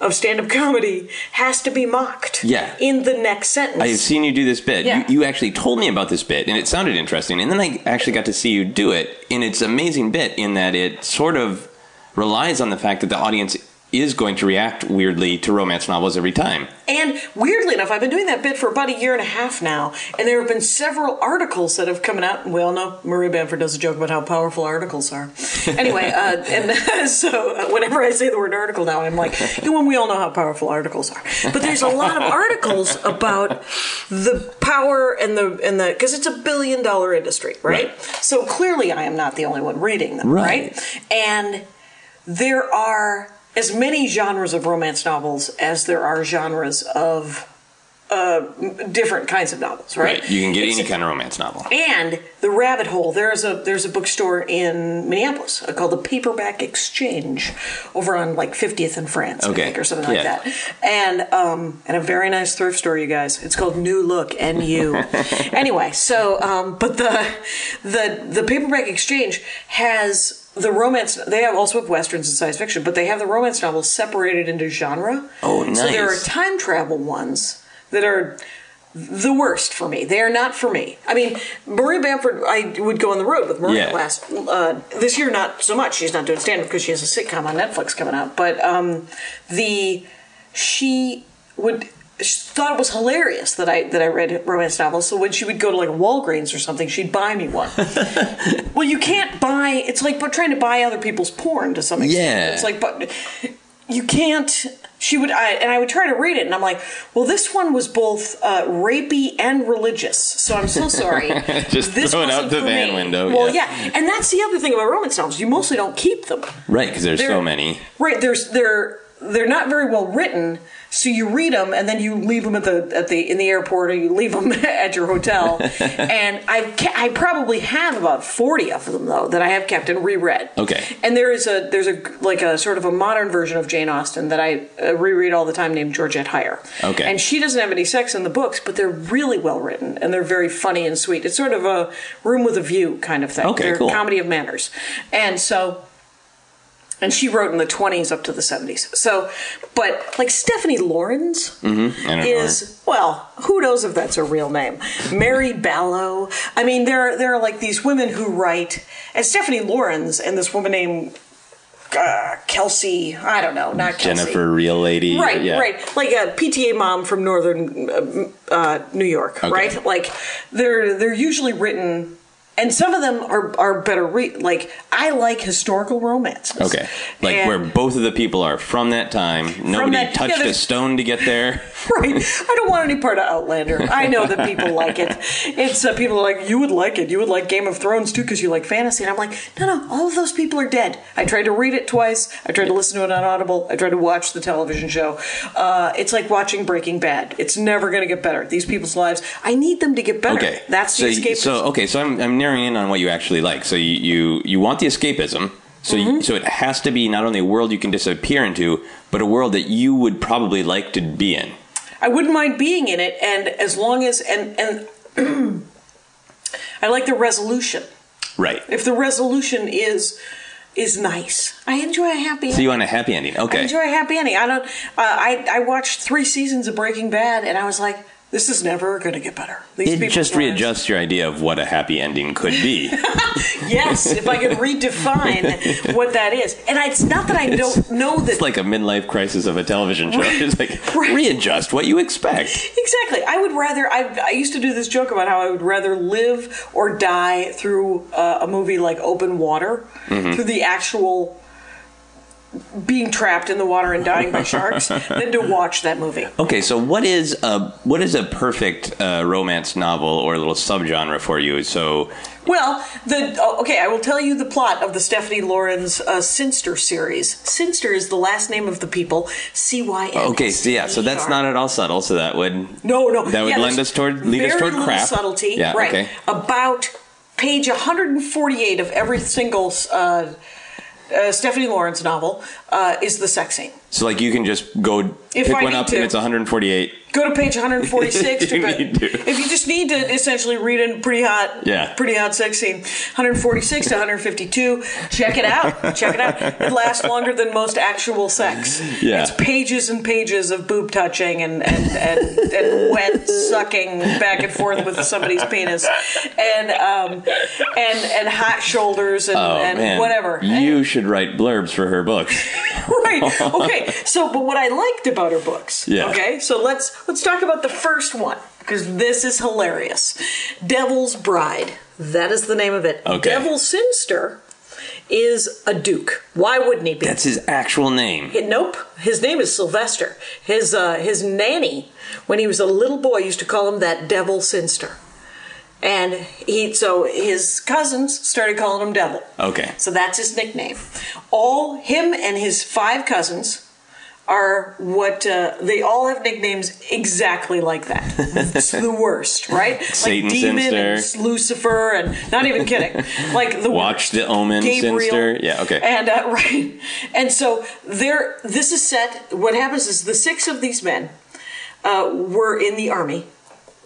of stand-up comedy has to be mocked yeah. in the next sentence. I've seen you do this bit. Yeah. You, you actually told me about this bit, and it sounded interesting. And then I actually got to see you do it, and it's an amazing bit in that it sort of relies on the fact that the audience is going to react weirdly to romance novels every time. And weirdly enough, I've been doing that bit for about a year and a half now, and there have been several articles that have come out. We all know Maria Bamford does a joke about how powerful articles are. Anyway, uh, and so whenever I say the word article now, I'm like, you know, we all know how powerful articles are. But there's a lot of articles about the power and the, and the because it's a billion dollar industry, right? right? So clearly I am not the only one reading them, right? right? And there are as many genres of romance novels as there are genres of uh, different kinds of novels, right? Right. You can get it's, any kind of romance novel. And the rabbit hole. There's a there's a bookstore in Minneapolis called The Paperback Exchange, over on like fiftieth and France, okay. I think, or something yeah. like that. And um, and a very nice thrift store, you guys. It's called New Look N U. Anyway, so um, but the the the Paperback Exchange has. The romance, they have also have westerns and science fiction, but they have the romance novels separated into genre. Oh, nice. So there are time travel ones that are the worst for me. They are not for me. I mean, Maria Bamford, I would go on the road with Maria yeah. last, uh, this year not so much. She's not doing stand-up because she has a sitcom on Netflix coming out. But um, the, she would... She thought it was hilarious that I that I read romance novels. So when she would go to like Walgreens or something, she'd buy me one. Well, you can't buy. It's like trying to buy other people's porn to some extent. Yeah. It's like, but you can't. She would, I, and I would try to read it, and I'm like, well, this one was both uh, rapey and religious, so I'm so sorry. Just this throw it out the van me. window. Well, yeah. yeah, and that's the other thing about romance novels. You mostly don't keep them, right? Because there's they're, so many. Right. There's they're they're not very well written. So you read them, and then you leave them at the at the in the airport, or you leave them at your hotel. And I I probably have about forty of them though that I have kept and reread. Okay. And there is a there's a like a sort of a modern version of Jane Austen that I uh, reread all the time named Georgette Heyer. Okay. And she doesn't have any sex in the books, but they're really well written and they're very funny and sweet. It's sort of a Room with a View kind of thing. Okay, they're cool. Comedy of manners, and so. And she wrote in the twenties up to the seventies. So, but like Stephanie Laurens mm-hmm. is, well, who knows if that's her real name? Mary Balogh. I mean, there, there are like these women who write, and Stephanie Laurens and this woman named uh, Kelsey, I don't know, not Kelsey. Jennifer, real lady. Right, yeah. right. Like a P T A mom from northern uh, uh, New York, okay. right? Like they're they're usually written... And some of them are, are better. Re- like, I like historical romances. Okay. Like, and where both of the people are from that time. Nobody from that, touched yeah, a stone to get there. Right. I don't want any part of Outlander. I know that people like it. It's uh, people are like, you would like it. You would like Game of Thrones, too, because you like fantasy. And I'm like, no, no, all of those people are dead. I tried to read it twice. I tried to listen to it on Audible. I tried to watch the television show. Uh, it's like watching Breaking Bad. It's never going to get better. These people's lives, I need them to get better. Okay. That's the so, escapism. So, okay, so I'm, I'm near in on what you actually like. So you you, you want the escapism. So mm-hmm. you, so it has to be not only a world you can disappear into, but a world that you would probably like to be in. I wouldn't mind being in it, and as long as and and I like the resolution. Right. If the resolution is is nice, I enjoy a happy ending. So you want a happy ending. Okay. I enjoy a happy ending. I don't uh, I I watched three seasons of Breaking Bad and I was like, this is never going to get better. These it just readjusts your idea of what a happy ending could be. Yes, if I could redefine what that is. And it's not that I don't it's, know that... It's like a midlife crisis of a television show. It's like, right. readjust what you expect. Exactly. I would rather... I, I used to do this joke about how I would rather live or die through uh, a movie like Open Water, mm-hmm. through the actual... being trapped in the water and dying by sharks than to watch that movie. Okay, so what is a what is a perfect uh, romance novel or a little subgenre for you? So, well, the okay, I will tell you the plot of the Stephanie Laurens uh, Cynster series. Cynster is the last name of the people. C Y N. Okay, so yeah, so that's not at all subtle. So that would no, no, that would yeah, lend us toward lead us toward crap subtlety. Yeah, right. Okay. About page one hundred forty-eight of every single. Uh, Uh, Stephanie Laurens novel uh, is the sex scene. So, like, you can just go if pick I one up to, and it's one hundred forty-eight. Go to page one hundred forty-six. if, you to, need to. If you just need to essentially read a pretty hot, yeah. pretty hot sex scene, one hundred forty-six to one hundred fifty-two, check it out. Check it out. It lasts longer than most actual sex. Yeah. It's pages and pages of boob touching and, and, and, and wet sucking back and forth with somebody's penis and um, and and hot shoulders and, oh, and man. whatever. You and, should write blurbs for her books. Right. Okay. So, but what I liked about her books, yeah. okay, so let's let's talk about the first one, because this is hilarious. Devil's Bride, that is the name of it. Okay. Devil Sinister is a duke. Why wouldn't he be? That's his actual name. It, nope. His name is Sylvester. His, uh, his nanny, when he was a little boy, used to call him that Devil Sinister. And he, so his cousins started calling him Devil. Okay. So that's his nickname. All, him and his five cousins are what, uh, they all have nicknames exactly like that. It's the worst, right? Like Satan Demon Sinister. And Lucifer and, not even kidding. Like the Watch worst. The Omen Gabriel. Sinister. Yeah, okay. And, uh, right. And so there, this is set, what happens is the six of these men uh, were in the army.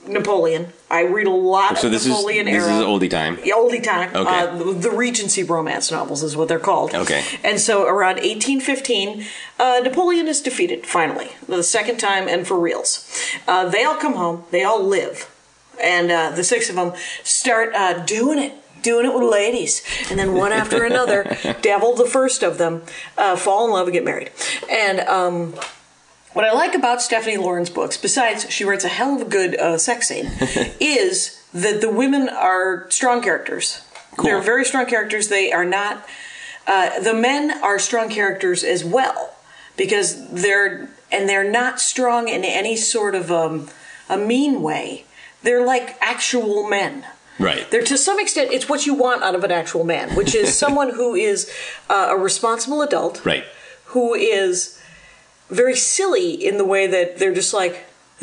Napoleon. I read a lot so of this Napoleon is, this era. This is oldie time. Oldie time. Okay. Uh, the, the Regency romance novels is what they're called. Okay. And so around eighteen fifteen, uh, Napoleon is defeated, finally. The second time and for reals. Uh, they all come home. They all live. And uh, the six of them start uh, doing it. Doing it with ladies. And then one after another, Devil, the first of them, uh, fall in love and get married. And... Um, what I like about Stephanie Laurens' books, besides she writes a hell of a good uh, sex scene, is that the women are strong characters. Cool. They're very strong characters. They are not... Uh, the men are strong characters as well, because they're... And they're not strong in any sort of um, a mean way. They're like actual men. Right. They're, to some extent, it's what you want out of an actual man, which is someone who is uh, a responsible adult. Right. Who is... very silly in the way that they're just like,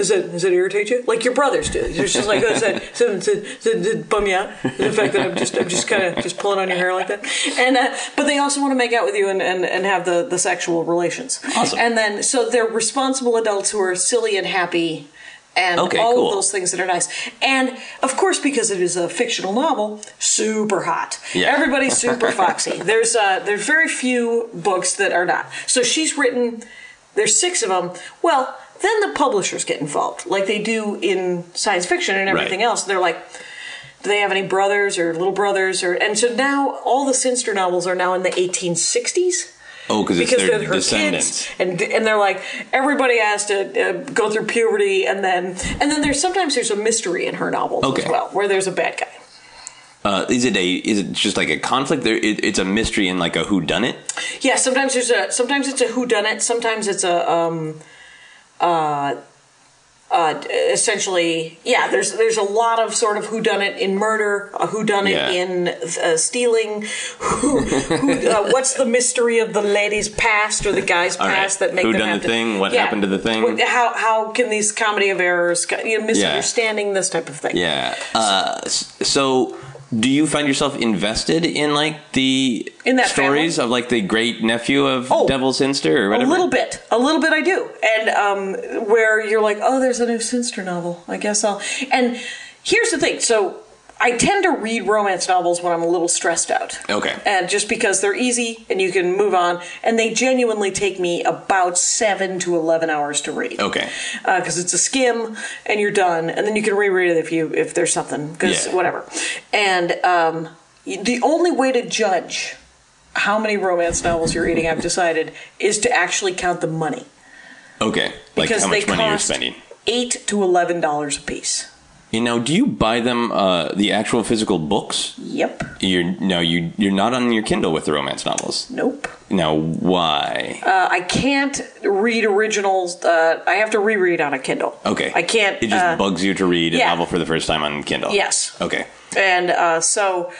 does it, does it irritate you? Like your brothers do. They're just like, oh, does that, does that, does that bum you out? The fact that I'm just I'm just kind of just pulling on your hair like that. And uh, but they also want to make out with you and, and, and have the, the sexual relations. Awesome. And then, so they're responsible adults who are silly and happy and okay, all cool. of those things that are nice. And, of course, because it is a fictional novel, super hot. Yeah. Everybody's super foxy. There's uh, there's very few books that are not. So she's written... There's six of them. Well, then the publishers get involved, like they do in science fiction and everything right. else. They're like, do they have any brothers or little brothers? Or and so now all the Sinister novels are now in the eighteen sixties. Oh, because it's their her descendants. Kids, and and they're like, everybody has to uh, go through puberty, and then and then there's sometimes there's a mystery in her novels okay. as well, where there's a bad guy. Uh, is it a? Is it just like a conflict? There, it, it's a mystery and like a whodunit. Yeah, sometimes there's a. Sometimes it's a whodunit. Sometimes it's a. Um, uh, uh, essentially, yeah. There's there's a lot of sort of whodunit in murder, a whodunit yeah. in uh, stealing. Who, who, uh, what's the mystery of the lady's past or the guy's past right. that make who them done have the to, thing? What yeah, happened to the thing? How how can these comedy of errors, you know, misunderstanding yeah. this type of thing? Yeah. Uh, so. Do you find yourself invested in like the in that stories family? Of like the great nephew of oh, Devil Sinister or whatever? A little bit, a little bit I do, and um, where you're like, oh, there's a new Sinister novel. I guess I'll. And here's the thing. So I tend to read romance novels when I'm a little stressed out. Okay. And just because they're easy and you can move on, and they genuinely take me about seven to eleven hours to read. Okay. Because uh, it's a skim and you're done, and then you can reread it if you if there's something because yeah. whatever. And um, the only way to judge how many romance novels you're reading, I've decided, is to actually count the money. Okay. Like because how much money you're spending? Eight to eleven dollars a piece. You know, do you buy them uh, the actual physical books? Yep. You're no, you you're not on your Kindle with the romance novels. Nope. Now why? Uh, I can't read originals. Uh, I have to reread on a Kindle. Okay. I can't. It just uh, bugs you to read yeah. a novel for the first time on Kindle. Yes. Okay. And uh, so,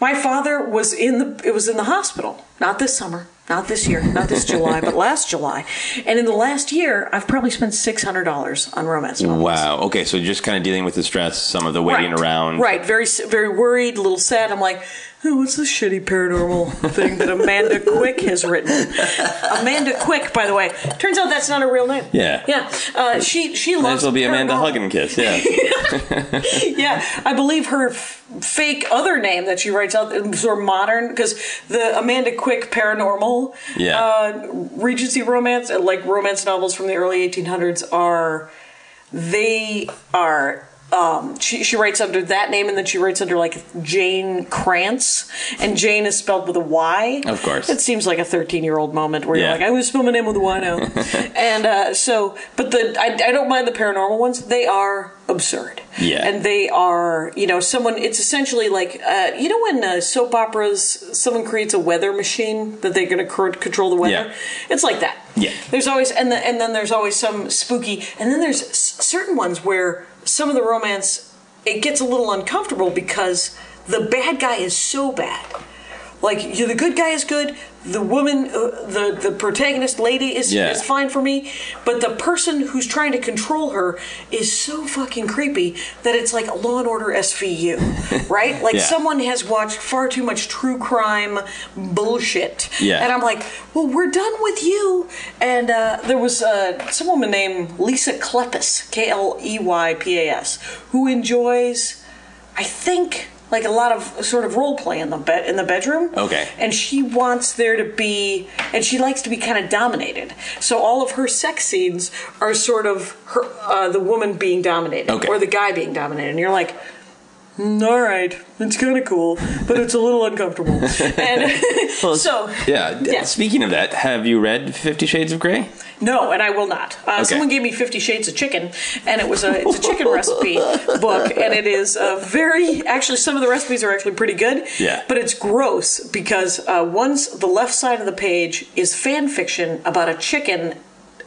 my father was in the. It was in the hospital. Not this summer. Not this year. Not this July. But last July. And in the last year, I've probably spent six hundred dollars on romance novels. Wow. Okay. So just kind of dealing with the stress, some of the waiting right. around. Right. Very, very worried. A little sad. I'm like, oh, what's this shitty paranormal thing that Amanda Quick has written? Amanda Quick, by the way. Turns out that's not a real name. Yeah. Yeah. Uh, she she loves. This will be Amanda Hugginkiss. Yeah. Yeah. I believe her f- fake other name that she writes out is more modern because the Amanda Quick paranormal yeah. uh, Regency romance, like romance novels from the early eighteen hundreds, are they are. Um, she, she writes under that name, and then she writes under, like, Jane Krantz, and Jane is spelled with a Y. Of course. It seems like a thirteen-year-old moment where yeah. you're like, I always spell my name with a Y now. and uh, so, but the I, I don't mind the paranormal ones. They are absurd. Yeah. And they are, you know, someone, it's essentially like, uh, you know when uh, soap operas, someone creates a weather machine that they're going to control the weather? Yeah. It's like that. Yeah. There's always, and, the, and then there's always some spooky, and then there's s- certain ones where some of the romance, it gets a little uncomfortable because the bad guy is so bad. Like, the good guy is good, the woman, uh, the, the protagonist lady is, yeah. is fine for me, but the person who's trying to control her is so fucking creepy that it's like Law and Order S V U, right? Like, yeah. someone has watched far too much true crime bullshit. Yeah. And I'm like, well, we're done with you. And uh, there was uh, some woman named Lisa Kleypas, K L E Y P A S, who enjoys, I think... like a lot of sort of role play in the be- in the bedroom. Okay. And she wants there to be, and she likes to be kind of dominated. So all of her sex scenes are sort of her, uh, the woman being dominated okay. or the guy being dominated. And you're like, mm, all right, it's kind of cool, but it's a little uncomfortable. And well, so, yeah. yeah. Speaking of that, have you read Fifty Shades of Grey? No, and I will not. Uh, okay. Someone gave me Fifty Shades of Chicken, and it was a it's a chicken recipe book, and it is a very actually some of the recipes are actually pretty good. Yeah. But it's gross because uh, once the left side of the page is fan fiction about a chicken,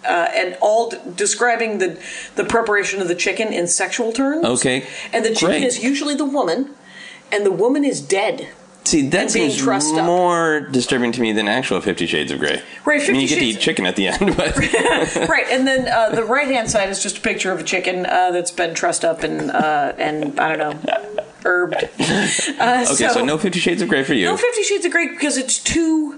uh, and all d- describing the the preparation of the chicken in sexual terms. Okay. And the chicken Great. is usually the woman, and the woman is dead. See, that seems more up. disturbing to me than actual Fifty Shades of Grey. Right, Fifty I mean, you get Shades to eat chicken at the end, but... right, and then uh, the right-hand side is just a picture of a chicken uh, that's been trussed up and, uh, and I don't know, herbed. Uh, okay, so, so no Fifty Shades of Grey for you. No Fifty Shades of Grey because it's too...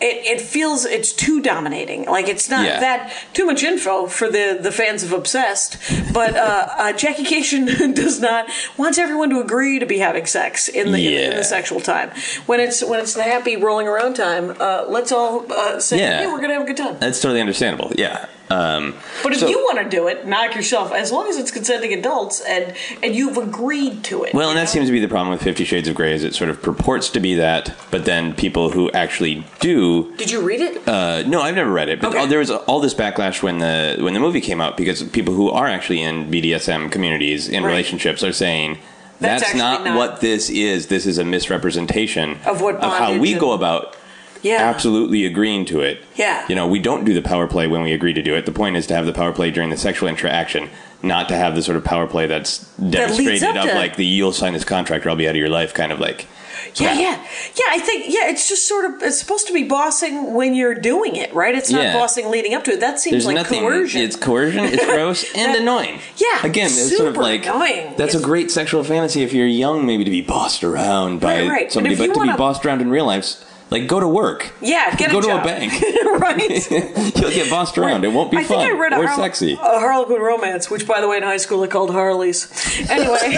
It, it feels it's too dominating. Like, it's not yeah. that too much info for the, the fans of Obsessed, but uh, uh, Jackie Kashian does not wants everyone to agree to be having sex in the, yeah. in, in the sexual time. When it's when it's the happy rolling around time, uh, let's all uh, say, yeah. hey, we're going to have a good time. That's totally understandable, yeah. Um, but if so, you want to do it, knock yourself. As long as it's consenting adults and, and you've agreed to it. Well, and know? that seems to be the problem with Fifty Shades of Grey is it sort of purports to be that, but then people who actually do. Did you read it? Uh, no, I've never read it. But okay. all, there was all this backlash when the when the movie came out because people who are actually in B D S M communities in right. relationships are saying that's, that's not, not what this is. This is a misrepresentation of what of how we and- go about. Yeah. Absolutely agreeing to it. Yeah. You know, we don't do the power play when we agree to do it. The point is to have the power play during the sexual interaction, not to have the sort of power play that's demonstrated that up of to- like the you'll sign this contract or I'll be out of your life kind of like. Yeah, yeah, yeah. Yeah, I think, yeah, it's just sort of, it's supposed to be bossing when you're doing it, right? It's not yeah. bossing leading up to it. That seems There's like nothing, coercion. It's coercion, it's gross, and that, annoying. Yeah, Again, it's sort of like, annoying. That's it's, a great sexual fantasy if you're young, maybe to be bossed around by right, right. somebody, but to wanna, be bossed around in real life. Like, go to work. Yeah, get go a job. Go to a bank. Right? You'll get bossed around. Right. It won't be I fun think I read or Har- sexy. A Harlequin romance, which, by the way, in high school, I called Harley's. Anyway. uh,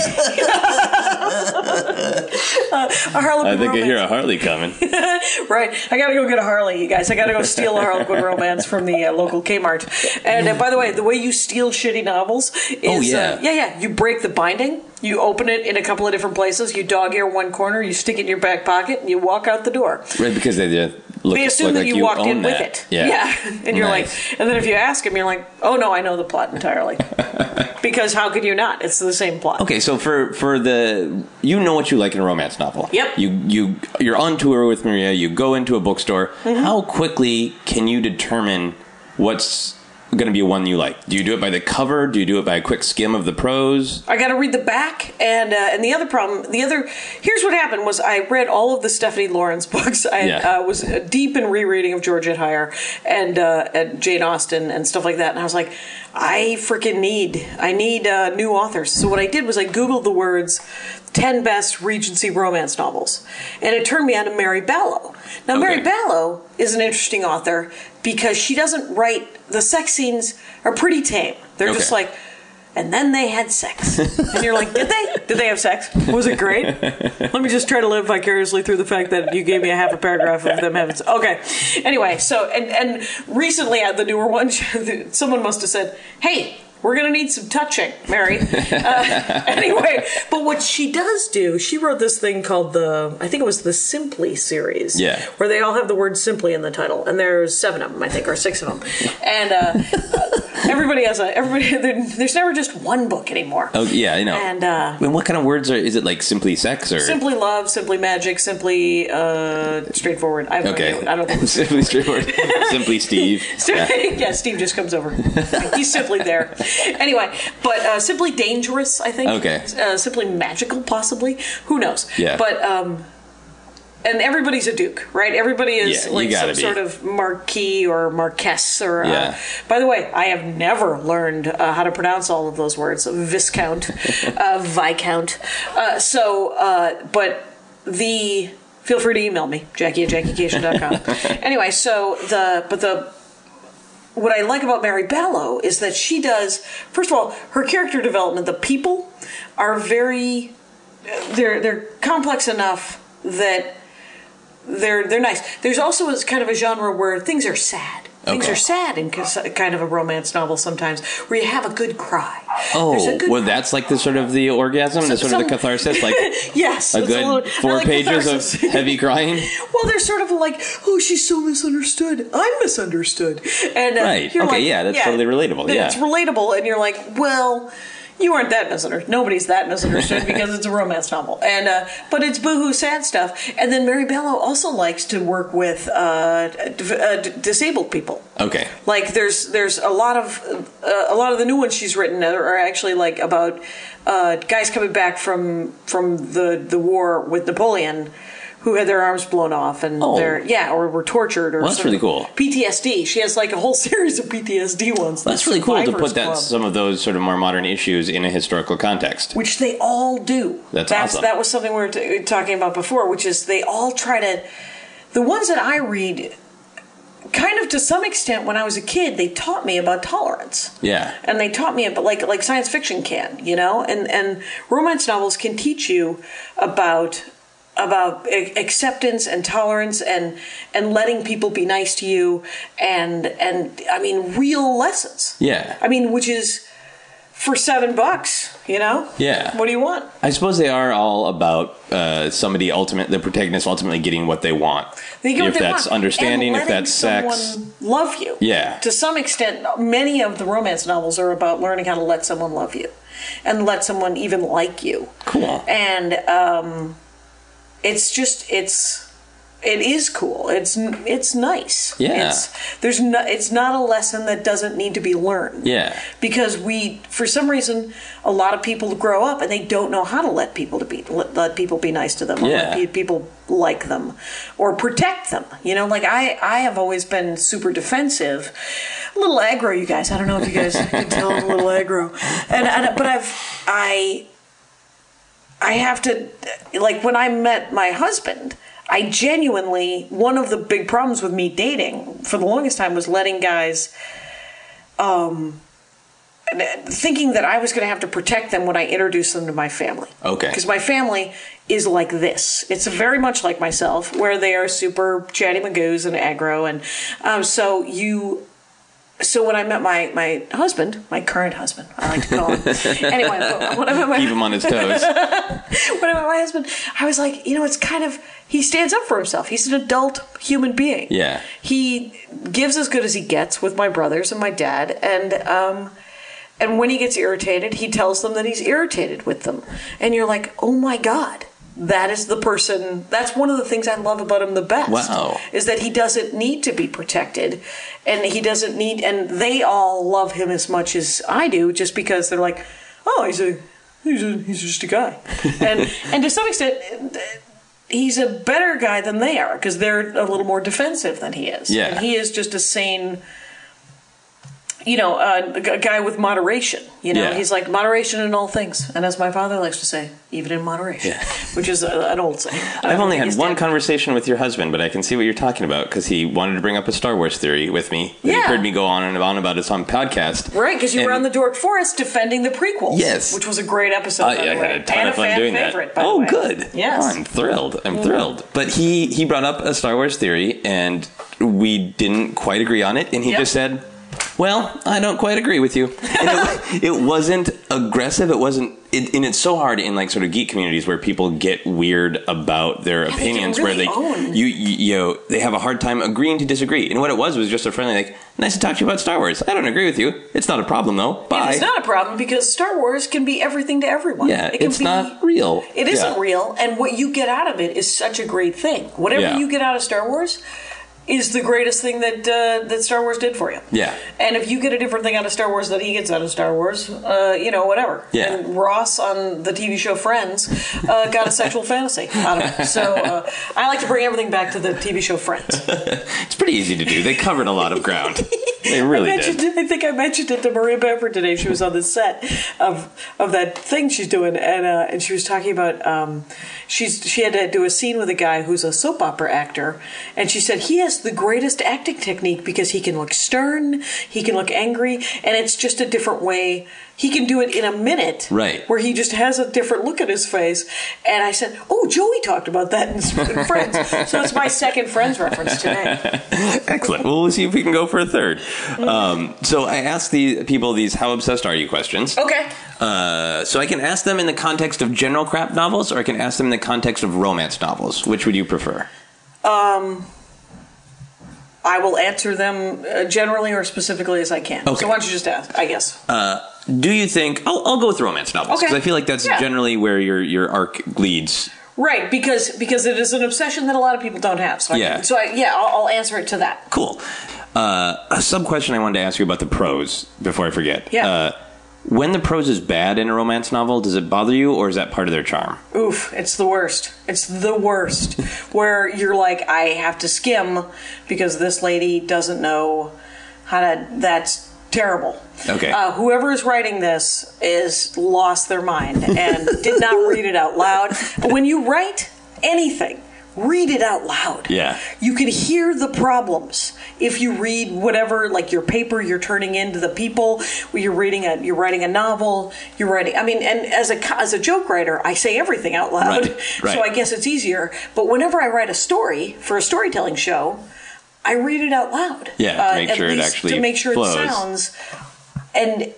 a Harlequin I think romance. I hear a Harley coming. Right. I gotta go get a Harley, you guys. I gotta go steal a Harlequin romance from the uh, local Kmart. And, uh, by the way, the way you steal shitty novels is... Oh, yeah. Uh, yeah, yeah. You break the binding. You open it in a couple of different places. You dog-ear one corner. You stick it in your back pocket, and you walk out the door. Right, because they, look, they assume that like you, you walked in that. with it. Yeah. yeah. And you're nice. like, and then if you ask them, you're like, oh no, I know the plot entirely. Because how could you not? It's the same plot. Okay, so for, for the, you know what you like in a romance novel. Yep. You, you, you're on tour with Maria, you go into a bookstore. Mm-hmm. How quickly can you determine what's going to be one you like? Do you do it by the cover? Do you do it by a quick skim of the prose? I got to read the back, and uh, and the other problem, the other here's what happened was I read all of the Stephanie Laurens books. I yeah. uh, was deep in rereading of Georgette Heyer and uh, and Jane Austen and stuff like that, and I was like, I freaking need I need uh, new authors. So what I did was I googled the words ten best Regency romance novels, and it turned me on to Mary Balogh. Now okay. Mary Balogh is an interesting author because she doesn't write. The sex scenes are pretty tame. They're okay. just like, and then they had sex. And you're like, did they? Did they have sex? Was it great? Let me just try to live vicariously through the fact that you gave me a half a paragraph of them having sex. Okay. Anyway, so, and, and recently at the newer one, someone must have said, hey, we're going to need some touching, Mary. Uh, anyway, but what she does do, she wrote this thing called the, I think it was the Simply series. Yeah. Where they all have the word Simply in the title. And there's seven of them, I think, or six of them. And uh, everybody has a, everybody, there, there's never just one book anymore. Oh, yeah, I know. And uh, I mean, what kind of words are, is it like Simply Sex or? Simply Love, Simply Magic, Simply uh, Straightforward. I have okay. no idea. I don't think it's Simply Straightforward. Simply Steve. Yeah. yeah, Steve just comes over. He's simply there. Anyway, but uh, Simply Dangerous, I think. Okay. Uh, Simply Magical, possibly. Who knows? Yeah. But, um, and everybody's a duke, right? Everybody is yeah, like some be. sort of marquis or marquess or. Yeah. Uh, by the way, I have never learned uh, how to pronounce all of those words: viscount, uh, viscount. Uh, so, uh, but the feel free to email me, Jackie at Jackie Kashian dot com. Anyway, so the but the. What I like about Mary Balogh is that she does, first of all, her character development, the people are very, they're they're complex enough that they're they're nice. There's also a, kind of a genre where things are sad. Okay. Things are sad in kind of a romance novel sometimes, where you have a good cry. Oh, good well, cry. That's like the sort of the orgasm, so, the sort some, of the catharsis, like yes, a good a little, four like pages catharsis. of heavy crying. Well, they're sort of like, oh, she's so misunderstood. I'm misunderstood, and uh, right, you're okay, like, yeah, that's yeah, totally relatable. Yeah, it's relatable, and you're like, well. You aren't that misunderstood. Nobody's that misunderstood because it's a romance novel, and uh, but it's boohoo sad stuff. And then Mary Balogh also likes to work with uh, d- uh, d- disabled people. Okay, like there's there's a lot of uh, a lot of the new ones she's written are actually like about uh, guys coming back from from the, the war with Napoleon. Who had their arms blown off and oh. their yeah, or were tortured or well, that's really cool. P T S D. She has like a whole series of P T S D ones. Well, that's really cool to put that club. some of those sort of more modern issues in a historical context, which they all do. That's, that's awesome. That was something we were t- talking about before, which is they all try to. The ones that I read. Kind of to some extent, when I was a kid, they taught me about tolerance. Yeah. And they taught me about, like, like science fiction can, you know? And, and romance novels can teach you about. About acceptance and tolerance and and letting people be nice to you and and I mean real lessons. Yeah. I mean, which is for seven bucks, you know. Yeah. What do you want? I suppose they are all about uh, somebody ultimate, the protagonist ultimately getting what they want. They get what they want. If that's understanding, if that's sex, love you. Yeah. To some extent, many of the romance novels are about learning how to let someone love you and let someone even like you. Cool. And. Um, It's just it's it is cool. It's it's nice. Yeah. It's, there's no, it's not a lesson that doesn't need to be learned. Yeah. Because we for some reason a lot of people grow up and they don't know how to let people to be let, let people be nice to them. Or yeah. Let people like them or protect them. You know, like I I have always been super defensive, a little aggro. You guys, I don't know if you guys can tell I'm a little aggro. And, and but I've I. I have to, like, when I met my husband, I genuinely, one of the big problems with me dating for the longest time was letting guys, um, thinking that I was going to have to protect them when I introduced them to my family. Okay. Because my family is like this. It's very much like myself, where they are super chatty magoos and aggro. And um, so you... So when I met my, my husband, my current husband, I like to call him. Anyway, when I met my keep him on his toes. When I met my husband, I was like, you know, it's kind of, he stands up for himself. He's an adult human being. Yeah. He gives as good as he gets with my brothers and my dad, and um, and when he gets irritated, he tells them that he's irritated with them, and you're like, oh my God. That is the person, that's one of the things I love about him the best. Wow. Is that he doesn't need to be protected, and he doesn't need, and they all love him as much as I do, just because they're like, oh, he's a, he's a, he's just a guy. And, and to some extent, he's a better guy than they are, because they're a little more defensive than he is. Yeah. And he is just a sane, you know, uh, a guy with moderation. You know, yeah. He's like, moderation in all things. And as my father likes to say, even in moderation, yeah. Which is a, an old saying. I've only had one conversation with your husband, but I can see what you're talking about, because he wanted to bring up a Star Wars theory with me. Yeah. He heard me go on and on about it on podcast. Right, because you and, were on the Dork Forest defending the prequels. Yes. Which was a great episode. Uh, yeah, I had a ton and of fun doing favorite, that. Oh, good. Yes. Oh, I'm thrilled. I'm mm. thrilled. But he, he brought up a Star Wars theory, and we didn't quite agree on it. And he yep. just said... well, I don't quite agree with you. It, it wasn't aggressive. It wasn't, it, and it's so hard in like sort of geek communities where people get weird about their yeah, opinions, they really where they own. you you know they have a hard time agreeing to disagree. And what it was was just a friendly like, nice to talk to you about Star Wars. I don't agree with you. It's not a problem though. Bye. Yeah, it's not a problem because Star Wars can be everything to everyone. Yeah, it can it's be, not real. It isn't yeah. real, and what you get out of it is such a great thing. Whatever yeah. you get out of Star Wars. Is the greatest thing that uh, that Star Wars did for you. Yeah. And if you get a different thing out of Star Wars than he gets out of Star Wars, uh, you know, whatever. Yeah. And Ross on the T V show Friends uh, got a sexual fantasy out of it. So uh, I like to bring everything back to the T V show Friends. It's pretty easy to do. They covered a lot of ground. They really I did. I think I mentioned it to Maria Bamford today. She was on the set of of that thing she's doing, and uh, and she was talking about um, she's she had to do a scene with a guy who's a soap opera actor, and she said he has the greatest acting technique because he can look stern, he can look angry, and it's just a different way. He can do it in a minute, right? Where he just has a different look at his face. And I said, "Oh, Joey talked about that in Friends." So it's my second Friends reference today. Excellent. Well, we'll see if we can go for a third. Um, so I asked the people these "How obsessed are you?" questions. Okay. Uh, so I can ask them in the context of general crap novels, or I can ask them in the context of romance novels. Which would you prefer? Um. I will answer them generally or specifically as I can. Okay. So why don't you just ask, I guess. Uh, do you think... I'll, I'll go with romance novels, because okay. I feel like that's yeah. generally where your, your arc leads. Right, because because it is an obsession that a lot of people don't have. So, yeah. I, so I, yeah, I'll, I'll answer it to that. Cool. Uh, a sub-question I wanted to ask you about the prose, before I forget. Yeah. Uh, when the prose is bad in a romance novel, does it bother you, or is that part of their charm? Oof, it's the worst. It's the worst. Where you're like, I have to skim because this lady doesn't know how to... That's terrible. Okay. Uh, whoever is writing this is lost their mind and did not read it out loud. When you write anything... read it out loud. Yeah. You can hear the problems if you read whatever, like your paper you're turning in to the people, you're reading a you're writing a novel, you're writing I mean, and as a as a joke writer, I say everything out loud. Right. Right. So I guess it's easier, but whenever I write a story for a storytelling show, I read it out loud. Yeah, to make uh, sure it actually to make sure flows. It sounds and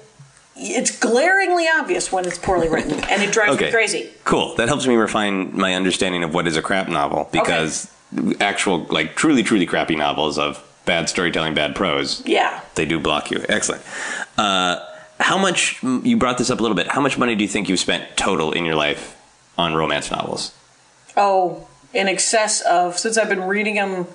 it's glaringly obvious when it's poorly written, and it drives okay. me crazy. Cool. That helps me refine my understanding of what is a crap novel, because okay. actual, like, truly, truly crappy novels of bad storytelling, bad prose, yeah, they do block you. Excellent. Uh, how much, you brought this up a little bit, how much money do you think you've spent total in your life on romance novels? Oh, in excess of, since I've been reading them,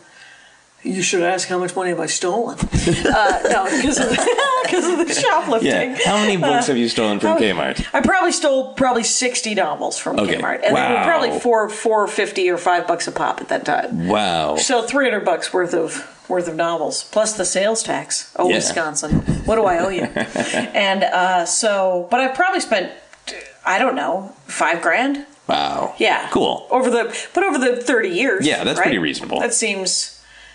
you should ask how much money have I stolen? uh, no, because of, of the shoplifting. Yeah. How many books uh, have you stolen from probably, Kmart? I probably stole probably sixty novels from okay. Kmart, and wow. they were probably four four fifty or five bucks a pop at that time. Wow! So three hundred bucks worth of worth of novels, plus the sales tax. Oh, yeah. Wisconsin, what do I owe you? And uh, so, but I probably spent I don't know five grand. Wow! Yeah, cool. Over the but over the thirty years. Yeah, that's right? Pretty reasonable. That seems.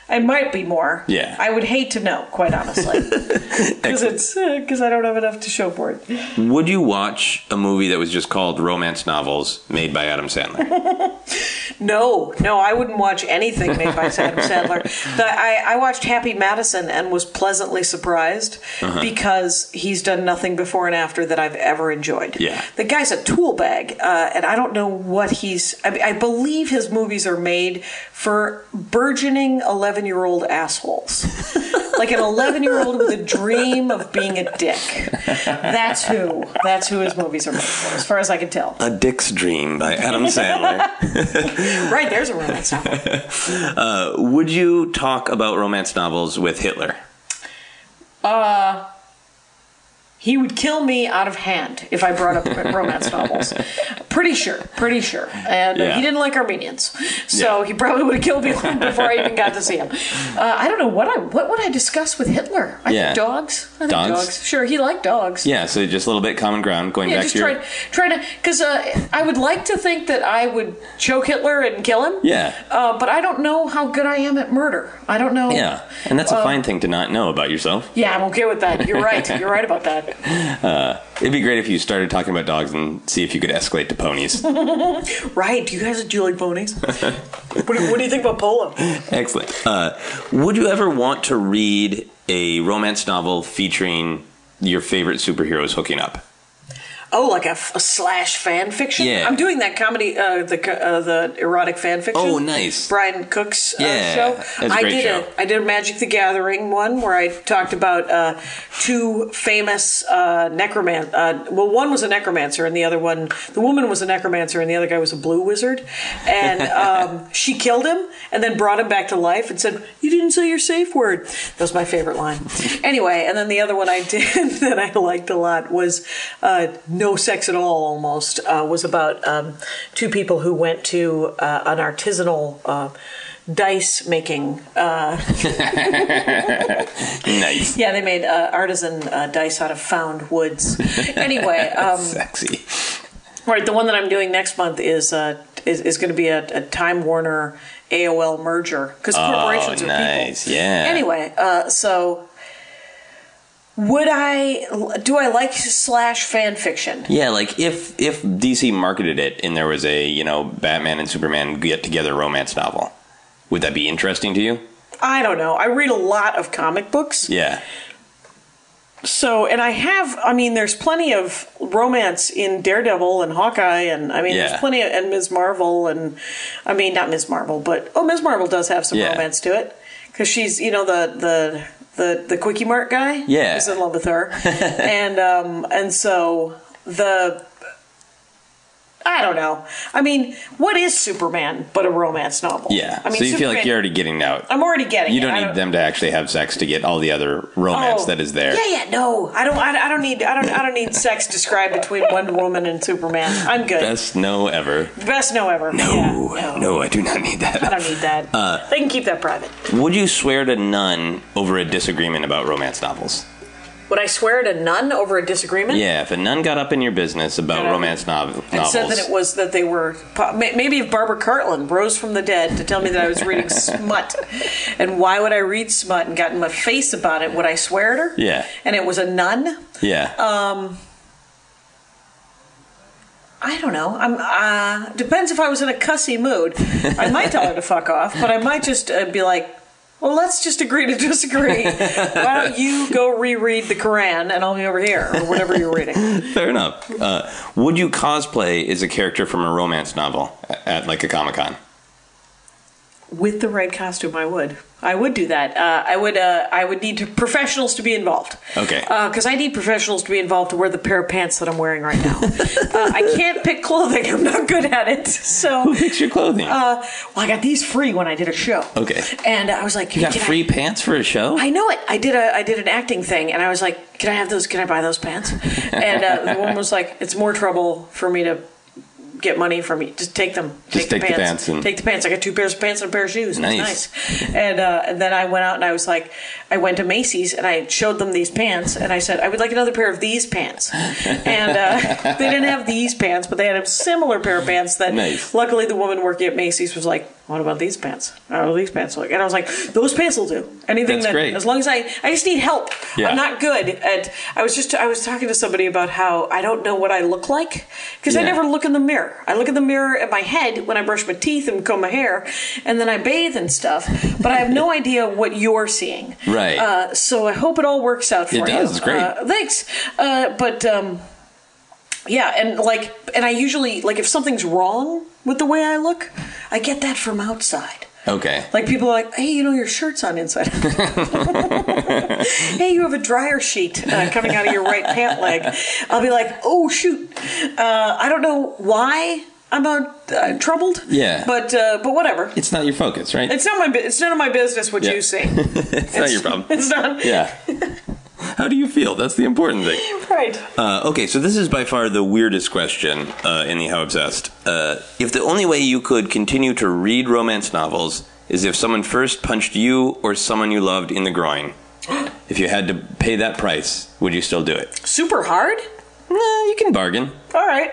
I might be more. Yeah. I would hate to know, quite honestly. Because it's because uh, I don't have enough to show for it. Would you watch a movie that was just called Romance Novels made by Adam Sandler? No. No, I wouldn't watch anything made by Adam Sandler. The, I, I watched Happy Madison and was pleasantly surprised uh-huh. because he's done nothing before and after that I've ever enjoyed. Yeah. The guy's a tool bag, uh, and I don't know what he's... I, I believe his movies are made for burgeoning eleven-year-old assholes. Like an eleven-year-old with a dream of being a dick. That's who. That's who his movies are made for, as far as I can tell. A Dick's Dream by Adam Sandler. Right, there's a romance novel. Uh, would you talk about romance novels with Hitler? Uh... He would kill me out of hand if I brought up romance novels. Pretty sure. Pretty sure. And yeah. he didn't like Armenians. So yeah. he probably would have killed me long before I even got to see him. Uh, I don't know. What I what would I discuss with Hitler? I yeah. think dogs. I think dogs. dogs. Sure. He liked dogs. Yeah. So just a little bit common ground going yeah, back just to your... Yeah. Try to... Because uh, I would like to think that I would choke Hitler and kill him. Yeah. Uh, but I don't know how good I am at murder. I don't know. Yeah. And that's a uh, fine thing to not know about yourself. Yeah. I'm okay with that. You're right. You're right about that. Uh, it'd be great if you started talking about dogs and see if you could escalate to ponies. Right. Do you guys do you like ponies? what, what do you think about Polo? Excellent. Uh, would you ever want to read a romance novel featuring your favorite superheroes hooking up? Oh, like a, a slash fan fiction? Yeah. I'm doing that comedy, uh, the uh, the erotic fan fiction. Oh, nice. Brian Cook's uh, yeah, show. That's a great I did show. A, I did a Magic the Gathering one where I talked about uh, two famous uh, necromancers. Uh, well, one was a necromancer and the other one, the woman was a necromancer and the other guy was a blue wizard. And um, she killed him and then brought him back to life and said, "You didn't say your safe word." That was my favorite line. Anyway, and then the other one I did that I liked a lot was... Uh, No Sex at All, almost, uh, was about um, two people who went to uh, an artisanal uh, dice-making... Uh... Nice. Yeah, they made uh, artisan uh, dice out of found woods. Anyway. Um, Sexy. Right, the one that I'm doing next month is uh, is, is going to be a, a Time Warner A O L merger, because oh, corporations are nice. People. Yeah. Anyway, uh, so... Would I, do I like slash fan fiction? Yeah, like if if D C marketed it and there was a, you know, Batman and Superman get together romance novel, would that be interesting to you? I don't know. I read a lot of comic books. Yeah. So, and I have, I mean, there's plenty of romance in Daredevil and Hawkeye, and I mean, yeah. there's plenty of, and Miz Marvel, and, I mean, not Miz Marvel, but, oh, Miz Marvel does have some yeah. romance to it. Because she's, you know, the, the... The the Quickie Mart guy yeah. is in love with her. and um, and so the... I don't know. I mean, what is Superman but a romance novel? Yeah. I mean, so you Superman, feel like you're already getting out. I'm already getting You don't it. need don't, them to actually have sex to get all the other romance oh, that is there. Yeah, yeah, no. I don't I, I don't need I don't I don't need sex described between Wonder Woman and Superman. I'm good. Best no ever. Best no ever. No. Yeah, no, no, I do not need that. I don't need that. Uh, they can keep that private. Would you swear to none over a disagreement about romance novels? Would I swear to none over a disagreement? Yeah, if a nun got up in your business about yeah. romance novel- novels. And said that it was that they were... Maybe if Barbara Cartland rose from the dead to tell me that I was reading smut. And why would I read smut and got in my face about it? Would I swear at her? Yeah. And it was a nun? Yeah. Um... I don't know. I'm, uh, depends if I was in a cussy mood. I might tell her to fuck off, but I might just uh, be like... Well, let's just agree to disagree. Why don't you go reread the Quran and I'll be over here or whatever you're reading. Fair enough. Uh, would you cosplay as a character from a romance novel at, at like a Comic-Con? With the right costume, I would. I would do that. Uh, I would. Uh, I would need to, professionals to be involved. Okay. Because uh, I need professionals to be involved to wear the pair of pants that I'm wearing right now. uh, I can't pick clothing. I'm not good at it. So who picks your clothing? Uh, well, I got these free when I did a show. Okay. And I was like, you got free I, pants for a show? I know it. I did a. I did an acting thing, and I was like, can I have those? Can I buy those pants? And uh, the woman was like, it's more trouble for me to. Get money from you. Just take them. Just take, take the pants. The pants and... Take the pants. I got two pairs of pants and a pair of shoes. Nice. It was nice. And, uh, and then I went out and I was like, I went to Macy's and I showed them these pants and I said, I would like another pair of these pants. And uh, they didn't have these pants, but they had a similar pair of pants that nice. Luckily the woman working at Macy's was like, what about these pants? Oh, these pants look. And I was like, those pants will do. Anything That's that, great. As long as I, I just need help. Yeah. I'm not good. And I was just, I was talking to somebody about how I don't know what I look like because yeah. I never look in the mirror. I look in the mirror at my head when I brush my teeth and comb my hair and then I bathe and stuff. But I have no idea what you're seeing. Right. Uh, so I hope it all works out for you. It does. You. It's great. Uh, thanks. Uh, but, um, yeah, and like, and I usually, like, if something's wrong with the way I look, I get that from outside. Okay. Like, people are like, hey, you know, your shirt's on inside. Hey, you have a dryer sheet uh, coming out of your right pant leg. I'll be like, oh, shoot. Uh, I don't know why I'm uh, uh, troubled. Yeah. But uh, but whatever. It's not your focus, right? It's not my. It's none of my business what yeah. you see. it's, it's not your problem. It's not. Yeah. How do you feel? That's the important thing. Right. Uh, okay, so this is by far the weirdest question uh, in the How Obsessed. Uh, if the only way you could continue to read romance novels is if someone first punched you or someone you loved in the groin, if you had to pay that price, would you still do it? Super hard? Nah, you can bargain. All right.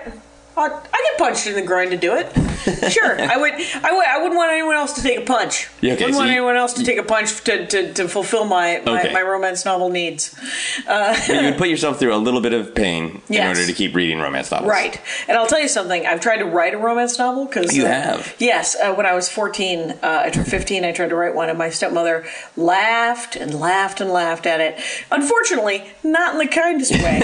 I'll, I get punched in the groin to do it. Sure, I would. I would. I wouldn't want anyone else to take a punch. Yeah, okay, wouldn't so want you, anyone else to take a punch to, to, to fulfill my, my, okay. my romance novel needs. Uh, but you'd put yourself through a little bit of pain yes. in order to keep reading romance novels, right? And I'll tell you something. I've tried to write a romance novel because you uh, have. Yes, uh, when I was fourteen, uh, I turned fifteen. I tried to write one, and my stepmother laughed and laughed and laughed at it. Unfortunately, not in the kindest way.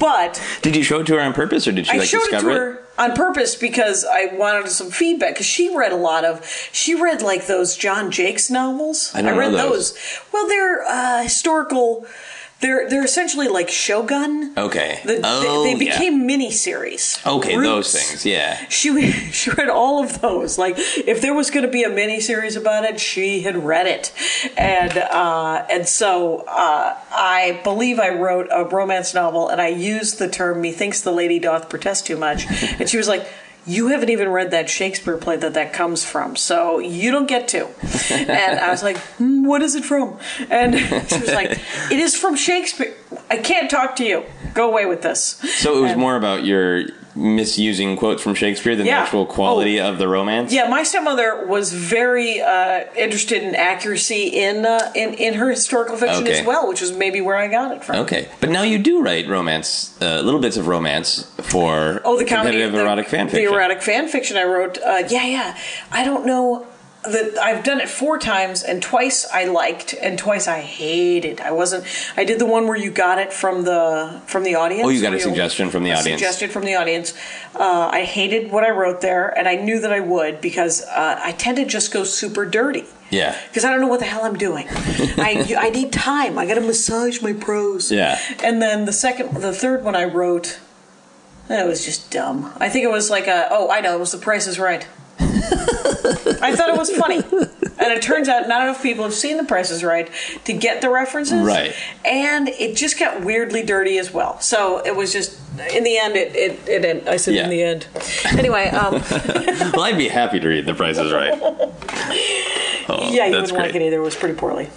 But did you show it to her on purpose, or did she I like showed discover it? To her it? On purpose because I wanted some feedback because she read a lot of she read like those John Jakes novels. I, don't I read know those. those. Well, they're uh, historical. They're they're essentially like Shogun. Okay. The, oh, they, they became yeah. miniseries. Okay, Roots. Those things. Yeah. She she read all of those. Like if there was going to be a miniseries about it, she had read it, and uh, and so uh, I believe I wrote a romance novel, and I used the term "Methinks the lady doth protest too much," and she was like, you haven't even read that Shakespeare play that that comes from, so you don't get to. And I was like, mm, what is it from? And she was like, it is from Shakespeare. I can't talk to you. Go away with this. So it was and, more about your misusing quotes from Shakespeare than yeah. the actual quality oh, of the romance? Yeah, my stepmother was very uh, interested in accuracy in, uh, in in her historical fiction okay. as well, which is maybe where I got it from. Okay, but now you do write romance, uh, little bits of romance for oh, the competitive comedy, erotic the, fan fiction. The erotic fan fiction I wrote, uh, yeah, yeah, I don't know... That I've done it four times, and twice I liked, and twice I hated. I wasn't. I did the one where you got it from the from the audience. Oh, you got a suggestion from the audience. Suggestion from the audience. Uh, I hated what I wrote there, and I knew that I would because uh, I tend to just go super dirty. Yeah. Because I don't know what the hell I'm doing. I I need time. I got to massage my prose. Yeah. And then the second, the third one I wrote, it was just dumb. I think it was like a. Oh, I know. It was The Price is Right. I thought it was funny, and it turns out not enough people have seen The Price is Right to get the references, right? And it just got weirdly dirty as well. So it was just in the end, it it, it ended. I said yeah. in the end. Anyway, um, well, I'd be happy to read The Price is Right. Oh, yeah, you wouldn't great. like it either. It was pretty poorly.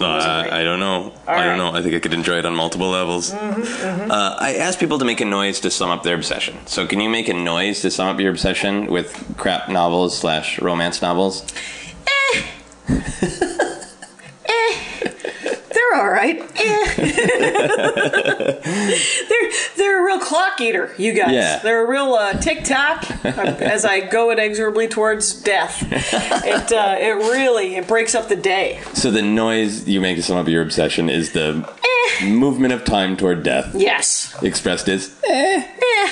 Uh, I don't know. All I don't right. know. I think I could enjoy it on multiple levels. Mm-hmm, mm-hmm. Uh, I asked people to make a noise to sum up their obsession. So can you make a noise to sum up your obsession with crap novels slash romance novels? Eh. eh. They're all right. Eh. they're, they're a real clock eater, you guys. Yeah. They're a real uh, tick-tock as I go inexorably towards death. It uh, it really, it breaks up the day. So the noise you make to sum up your obsession is the eh. movement of time toward death. Yes. Expressed as eh. Eh.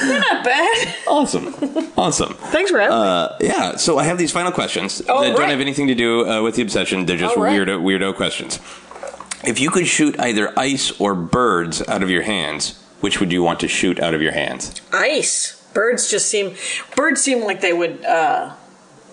They're not bad. Awesome. Awesome. Thanks for having uh, me. Yeah, so I have these final questions oh, that right. don't have anything to do uh, with the obsession. They're just oh, right. weirdo, weirdo questions. If you could shoot either ice or birds out of your hands, which would you want to shoot out of your hands? Ice. Birds just seem... Birds seem like they would... Uh,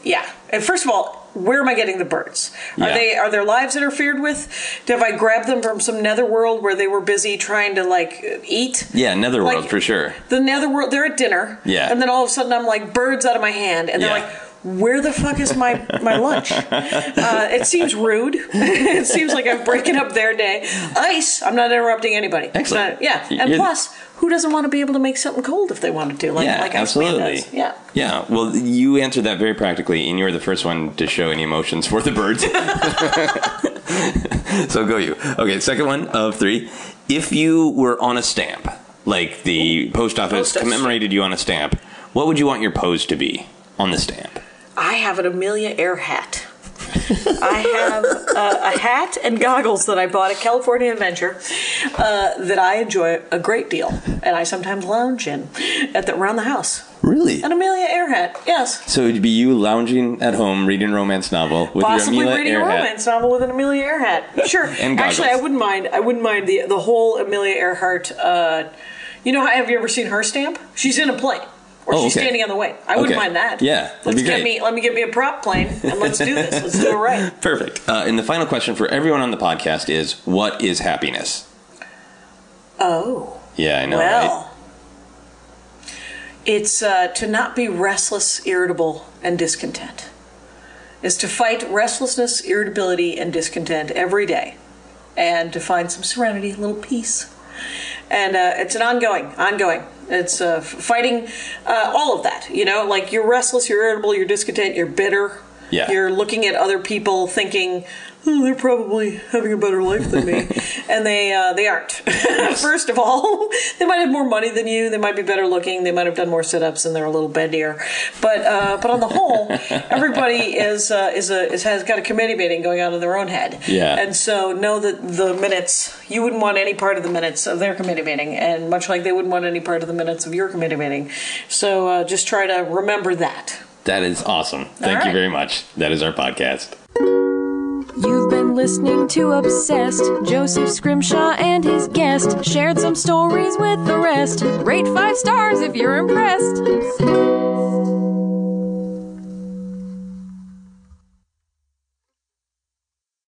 yeah. And first of all... Where am I getting the birds? Are yeah. they are their lives interfered with? Have I grabbed them from some netherworld where they were busy trying to like eat? Yeah, netherworld like, for sure. The netherworld, they're at dinner. Yeah, and then all of a sudden I'm like birds out of my hand, and yeah. they're like, where the fuck is my, my lunch? Uh, it seems rude. It seems like I'm breaking up their day. Ice, I'm not interrupting anybody. Excellent. Not, yeah, and You're, plus, who doesn't want to be able to make something cold if they wanted to? Like, yeah, like absolutely. Does. Yeah. Yeah, well, you answered that very practically, and you were the first one to show any emotions for the birds. So go you. Okay, second one of three. If you were on a stamp, like the post office commemorated you on a stamp, what would you want your pose to be on the stamp? I have an Amelia Earhart hat. I have uh, a hat and goggles that I bought at California Adventure uh, that I enjoy a great deal, and I sometimes lounge in at the, around the house. Really? An Amelia Earhart, yes. So it'd be you lounging at home reading a romance novel with Possibly your Amelia reading Earhart. a romance novel with an Amelia Earhart. Sure. And goggles. Actually, I wouldn't mind. I wouldn't mind the the whole Amelia Earhart. Uh, you know, have you ever seen her stamp? She's in a plane. Or oh, she's okay. standing on the way. I wouldn't okay. mind that. Yeah, let's get me. Let me get me a prop plane and let's do this. Let's do it right. Perfect. Uh, and the final question for everyone on the podcast is: what is happiness? Oh. Yeah, I know. Well, right? it's uh, to not be restless, irritable, and discontent. It's to fight restlessness, irritability, and discontent every day, and to find some serenity, a little peace. And uh, it's an ongoing, ongoing. It's uh, fighting uh, all of that, you know, like you're restless, you're irritable, you're discontent, you're bitter. Yeah. You're looking at other people thinking, oh, they're probably having a better life than me. And they uh, they aren't. First of all, they might have more money than you. They might be better looking. They might have done more sit-ups and they're a little bendier. But uh, but on the whole, everybody is uh, is a is, has got a committee meeting going on in their own head. Yeah. And so know that the minutes, you wouldn't want any part of the minutes of their committee meeting. And much like they wouldn't want any part of the minutes of your committee meeting. So uh, just try to remember that. That is awesome. Thank right. you very much. That is our podcast. You've been listening to Obsessed. Joseph Scrimshaw and his guest shared some stories with the rest. Rate five stars if you're impressed.